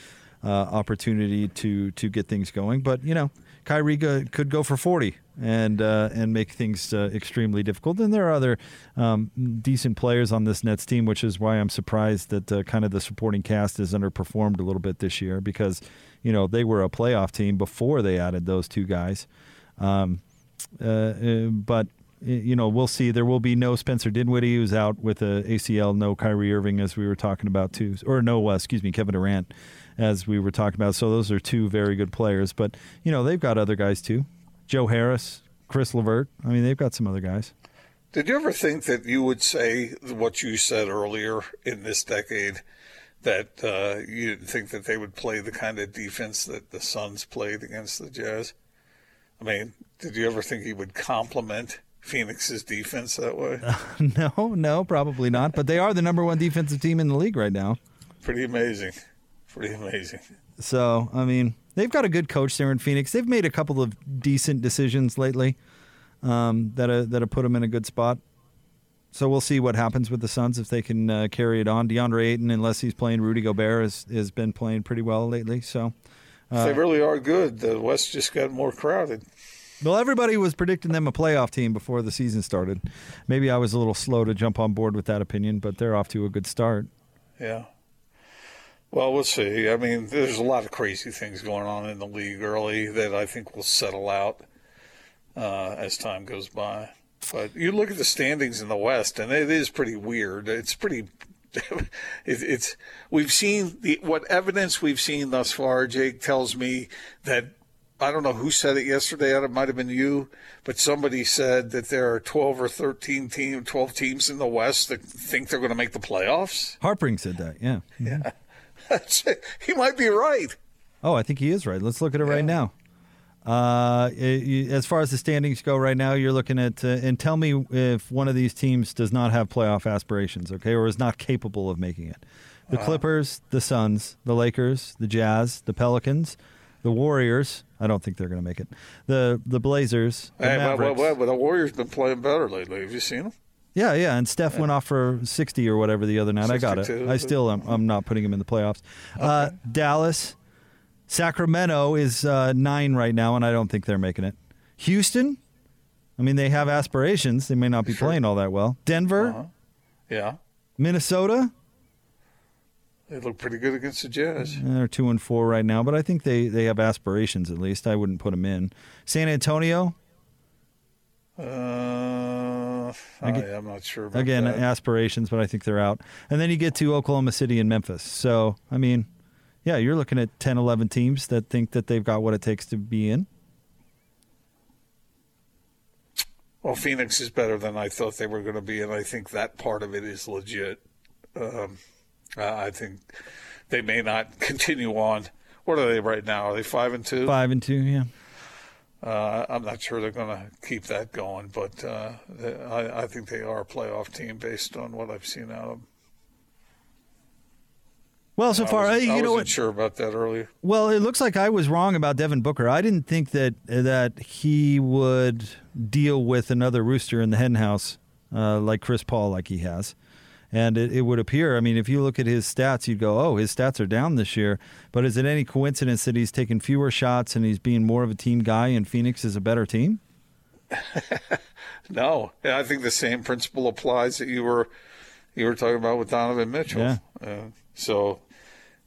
opportunity to get things going. But, you know, Kyrie could go for 40 and make things extremely difficult. And there are other decent players on this Nets team, which is why I'm surprised that kind of the supporting cast has underperformed a little bit this year because, you know, they were a playoff team before they added those two guys. But, you know, we'll see. There will be no Spencer Dinwiddie, who's out with an ACL, no Kyrie Irving, as we were talking about, too. Or no, Kevin Durant, as we were talking about. So those are two very good players. But, you know, they've got other guys, too. Joe Harris, Chris LeVert. I mean, they've got some other guys. Did you ever think that you would say what you said earlier in this decade, that you didn't think that they would play the kind of defense that the Suns played against the Jazz? I mean, did you ever think he would compliment Phoenix's defense that way? No, probably not. But they are the number one defensive team in the league right now. Pretty amazing. So, I mean, they've got a good coach there in Phoenix. They've made a couple of decent decisions lately that have put them in a good spot. So we'll see what happens with the Suns if they can carry it on. DeAndre Ayton, unless he's playing Rudy Gobert, has been playing pretty well lately. So they really are good. The West just got more crowded. Well, everybody was predicting them a playoff team before the season started. Maybe I was a little slow to jump on board with that opinion, but they're off to a good start. Yeah. Well, we'll see. I mean, there's a lot of crazy things going on in the league early that I think will settle out as time goes by. But you look at the standings in the West, and it is pretty weird. It's pretty – it's we've seen – what evidence we've seen thus far, Jake, tells me that – I don't know who said it yesterday. It might have been you, but somebody said that there are 12 teams in the West that think they're going to make the playoffs. Harpering said that, yeah. Mm-hmm. Yeah. He might be right. Oh, I think he is right. Let's look at it right now. As far as the standings go right now, you're looking at and tell me if one of these teams does not have playoff aspirations, okay, or is not capable of making it. The Clippers, the Suns, the Lakers, the Jazz, the Pelicans, the Warriors. I don't think they're going to make it. The Blazers. The Mavericks. Well, the Warriors been playing better lately. Have you seen them? Yeah. And Steph went off for 60 or whatever the other night. 62. I got it. I still am. I'm not putting him in the playoffs. Okay. Dallas. Sacramento is 9 right now, and I don't think they're making it. Houston. I mean, they have aspirations. They may not be playing all that well. Denver. Uh-huh. Yeah. Minnesota. They look pretty good against the Jazz. They're 2-4 right now, but I think they have aspirations at least. I wouldn't put them in. San Antonio, I'm not sure about again, that. Aspirations, but I think they're out. And then you get to Oklahoma City and Memphis. So, I mean, yeah, you're looking at 10, 11 teams that think that they've got what it takes to be in. Well, Phoenix is better than I thought they were going to be, and I think that part of it is legit. I think they may not continue on. What are they right now? Are they 5-2? 5-2, yeah. I'm not sure they're going to keep that going, but I think they are a playoff team based on what I've seen out of them. Well, so far, I wasn't sure about that earlier. Well, it looks like I was wrong about Devin Booker. I didn't think that he would deal with another rooster in the hen house like Chris Paul, like he has. And it would appear, I mean, if you look at his stats, you'd go, oh, his stats are down this year. But is it any coincidence that he's taking fewer shots and he's being more of a team guy and Phoenix is a better team? No. I think the same principle applies that you were talking about with Donovan Mitchell. Yeah. So...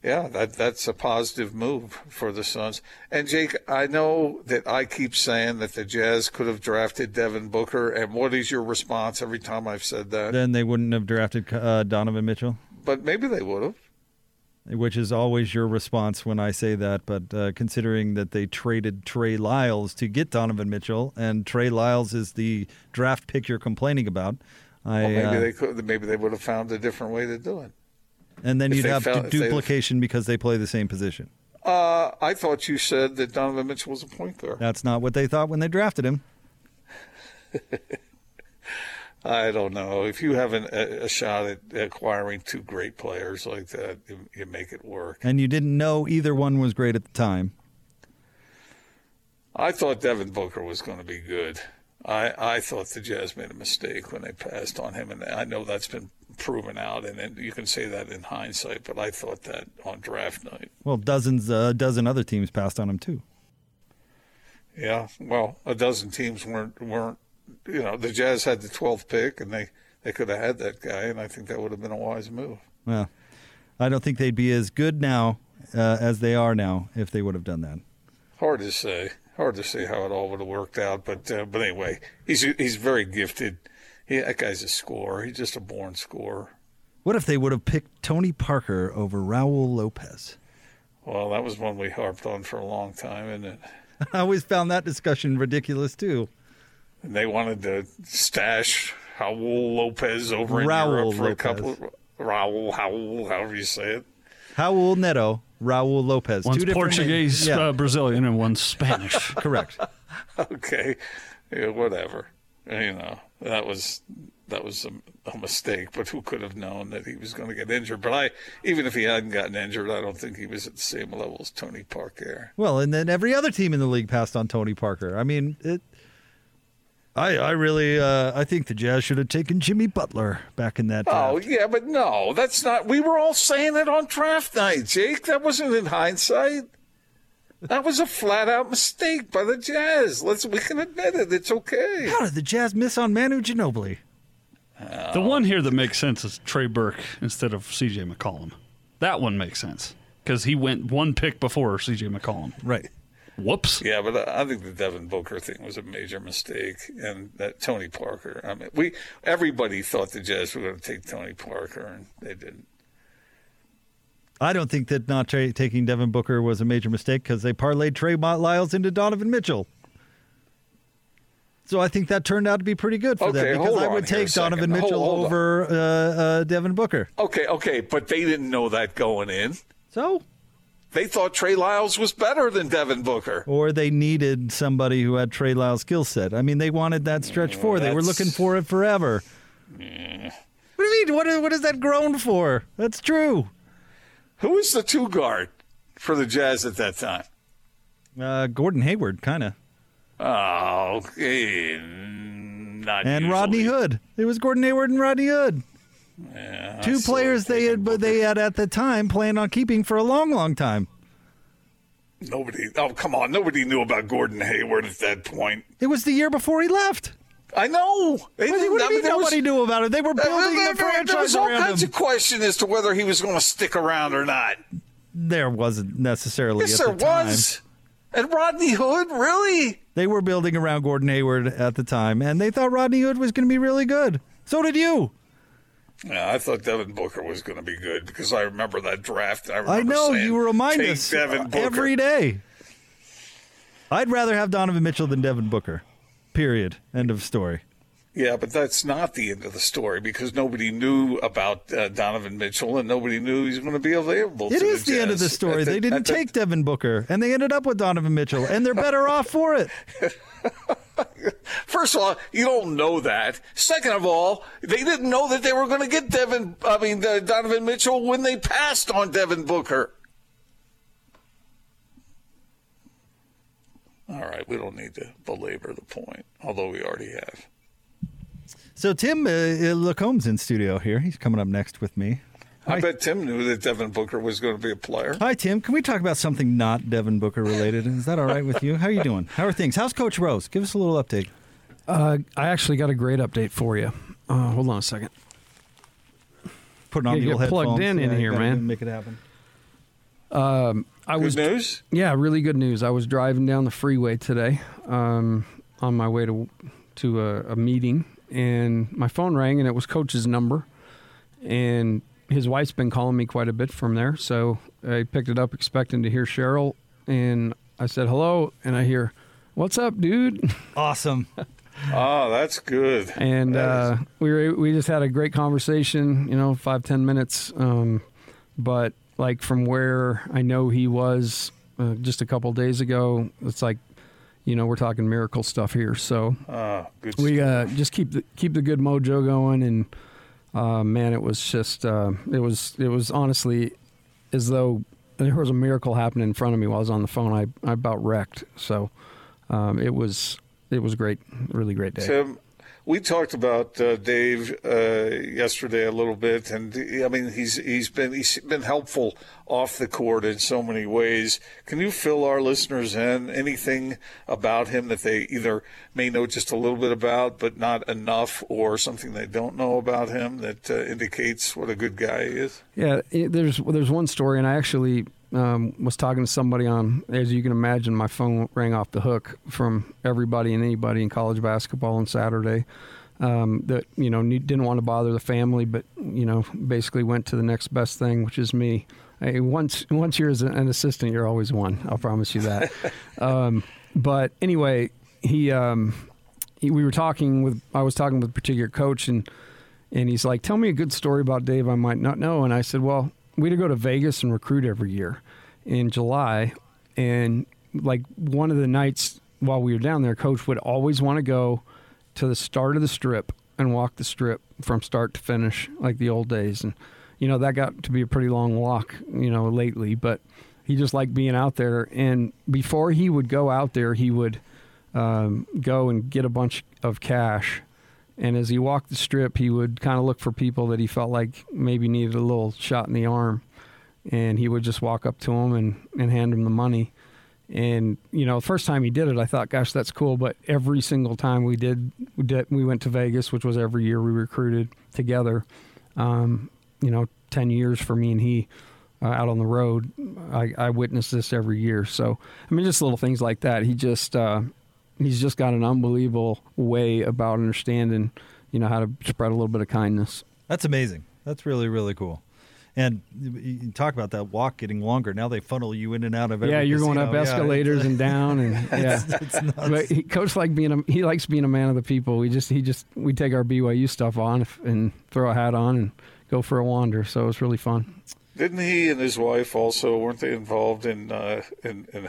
yeah, that's a positive move for the Suns. And, Jake, I know that I keep saying that the Jazz could have drafted Devin Booker, and what is your response every time I've said that? Then they wouldn't have drafted Donovan Mitchell? But maybe they would have. Which is always your response when I say that, but considering that they traded Trey Lyles to get Donovan Mitchell, and Trey Lyles is the draft pick you're complaining about. Maybe they would have found a different way to do it. And then you'd have duplication because they play the same position. I thought you said that Donovan Mitchell was a point guard. That's not what they thought when they drafted him. I don't know. If you have a shot at acquiring two great players like that, you make it work. And you didn't know either one was great at the time. I thought Devin Booker was going to be good. I thought the Jazz made a mistake when they passed on him, and I know that's been proven out, and you can say that in hindsight, but I thought that on draft night. Well, a dozen other teams passed on him too. Yeah, well, a dozen teams weren't. You know, the Jazz had the 12th pick, and they could have had that guy, and I think that would have been a wise move. Well, I don't think they'd be as good now as they are now if they would have done that. Hard to say. Hard to say how it all would have worked out, but anyway, he's very gifted. That guy's a scorer. He's just a born scorer. What if they would have picked Tony Parker over Raul Lopez? Well, that was one we harped on for a long time, isn't it? I always found that discussion ridiculous too. And they wanted to stash Raul Lopez over in Europe for a couple of Raul, however you say it. Raul Neto, Raul Lopez. One's Portuguese, yeah. Brazilian, and one's Spanish. Correct. Okay. Yeah, whatever. You know, that was a mistake, but who could have known that he was going to get injured? But even if he hadn't gotten injured, I don't think he was at the same level as Tony Parker. Well, and then every other team in the league passed on Tony Parker. I mean, I think the Jazz should have taken Jimmy Butler back in that draft. Oh, yeah, but no, that's not – we were all saying that on draft night, Jake. That wasn't in hindsight. That was a flat-out mistake by the Jazz. We can admit it. It's okay. How did the Jazz miss on Manu Ginobili? The one here that makes sense is Trey Burke instead of C.J. McCollum. That one makes sense because he went one pick before C.J. McCollum. Right. Whoops. Yeah, but I think the Devin Booker thing was a major mistake, and that Tony Parker. I mean, everybody thought the Jazz were going to take Tony Parker, and they didn't. I don't think that not taking Devin Booker was a major mistake because they parlayed Trey Lyles into Donovan Mitchell. So I think that turned out to be pretty good for them because I would take Donovan Mitchell over Devin Booker. Okay, but they didn't know that going in. So. They thought Trey Lyles was better than Devin Booker. Or they needed somebody who had Trey Lyles' skill set. I mean, they wanted that stretch four. They were looking for it forever. Yeah. What do you mean? What is that groan for? That's true. Who was the two guard for the Jazz at that time? Gordon Hayward, kind of. Oh, okay. Not and usually. Rodney Hood. It was Gordon Hayward and Rodney Hood. Yeah, two players they had at the time planned on keeping for a long, long time. Nobody knew about Gordon Hayward at that point. It was the year before he left. I know. Nobody knew about it. They were building the franchise around him. There was all kinds of question as to whether he was going to stick around or not. There wasn't necessarily. Yes, there was. And Rodney Hood, really? They were building around Gordon Hayward at the time, and they thought Rodney Hood was going to be really good. So did you. Yeah, I thought Devin Booker was going to be good because I remember that draft. I know, saying, you remind us every day. I'd rather have Donovan Mitchell than Devin Booker, period. End of story. Yeah, but that's not the end of the story because nobody knew about Donovan Mitchell and nobody knew he's going to be available. It is the end of the story. They didn't take Devin Booker and they ended up with Donovan Mitchell and they're better off for it. First of all, you don't know that. Second of all, they didn't know that they were going to get Donovan Mitchell when they passed on Devin Booker. All right, we don't need to belabor the point, although we already have. So Tim Lacombe's in studio here. He's coming up next with me. Hi. I bet Tim knew that Devin Booker was going to be a player. Hi, Tim. Can we talk about something not Devin Booker related? Is that all right with you? How are you doing? How are things? How's Coach Rose? Give us a little update. I actually got a great update for you. Hold on a second. Putting on the old headphones. Plugged in here, man. Make it happen. Good news? Yeah, really good news. I was driving down the freeway today on my way to a meeting. And my phone rang, and it was Coach's number. And his wife's been calling me quite a bit from there. So I picked it up expecting to hear Cheryl. And I said, hello. And I hear, what's up, dude? Awesome. Oh, that's good. And we just had a great conversation, 5-10 minutes. But, from where I know he was just a couple days ago, it's like, we're talking miracle stuff here. So just keep the good mojo going. And man, it was just it was honestly as though there was a miracle happening in front of me while I was on the phone. I about wrecked. So it was great, really great day. Tim, we talked about Dave yesterday a little bit, and he's been helpful off the court in so many ways. Can you fill our listeners in anything about him that they either may know just a little bit about, but not enough, or something they don't know about him that indicates what a good guy he is? Yeah, there's one story, and I actually was talking to somebody on, as you can imagine, my phone rang off the hook from everybody and anybody in college basketball on Saturday that, didn't want to bother the family, but, basically went to the next best thing, which is me. Hey, once you're an assistant, you're always one. I'll promise you that. But anyway, I was talking with a particular coach and he's like, tell me a good story about Dave I might not know. And I said, well, we had to go to Vegas and recruit every year in July. And one of the nights while we were down there, Coach would always want to go to the start of the strip and walk the strip from start to finish, like the old days. And, that got to be a pretty long walk, lately. But he just liked being out there. And before he would go out there, he would go and get a bunch of cash. And as he walked the strip, he would kind of look for people that he felt like maybe needed a little shot in the arm. And he would just walk up to them and hand them the money. And, the first time he did it, I thought, gosh, that's cool. But every single time we went to Vegas, which was every year we recruited together, 10 years for me and he out on the road, I witnessed this every year. So, just little things like that. He just... he's just got an unbelievable way about understanding, how to spread a little bit of kindness. That's amazing. That's really, really cool. And you talk about that walk getting longer. Now they funnel you in and out of everything. Yeah, you're going up escalators and down. And yeah, it's nuts. But Coach he likes being a man of the people. We take our BYU stuff on and throw a hat on and go for a wander. So it's really fun. Didn't he and his wife also, weren't they involved in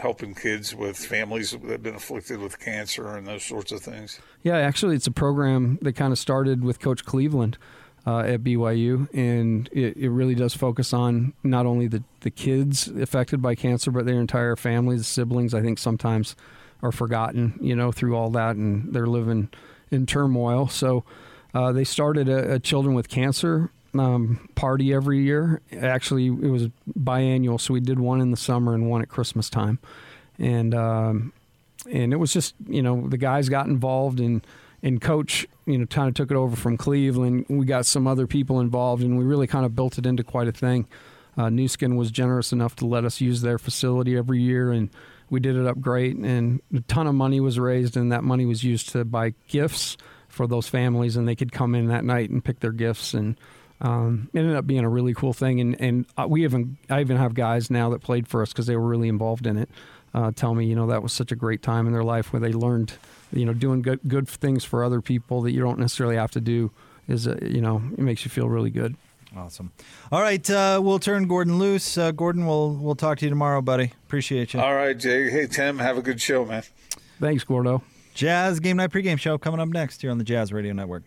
helping kids with families that have been afflicted with cancer and those sorts of things? Yeah, actually, it's a program that kind of started with Coach Cleveland at BYU, and it really does focus on not only the kids affected by cancer, but their entire families, siblings, I think sometimes are forgotten, through all that, and they're living in turmoil. So they started a Children with Cancer party every year. Actually, it was biannual, so we did one in the summer and one at Christmas time. And and it was just, the guys got involved, and Coach, kind of took it over from Cleveland. We got some other people involved, and we really kind of built it into quite a thing. Newskin was generous enough to let us use their facility every year, and We did it up great, and a ton of money was raised, and that money was used to buy gifts for those families, and they could come in that night and pick their gifts, and it ended up being a really cool thing. And I even have guys now that played for us because they were really involved in it. Tell me, that was such a great time in their life where they learned, doing good things for other people that you don't necessarily have to do is, it makes you feel really good. Awesome. All right, we'll turn Gordon loose. Gordon, we'll talk to you tomorrow, buddy. Appreciate you. All right, Jay. Hey, Tim, have a good show, man. Thanks, Gordo. Jazz Game Night Pregame Show coming up next here on the Jazz Radio Network.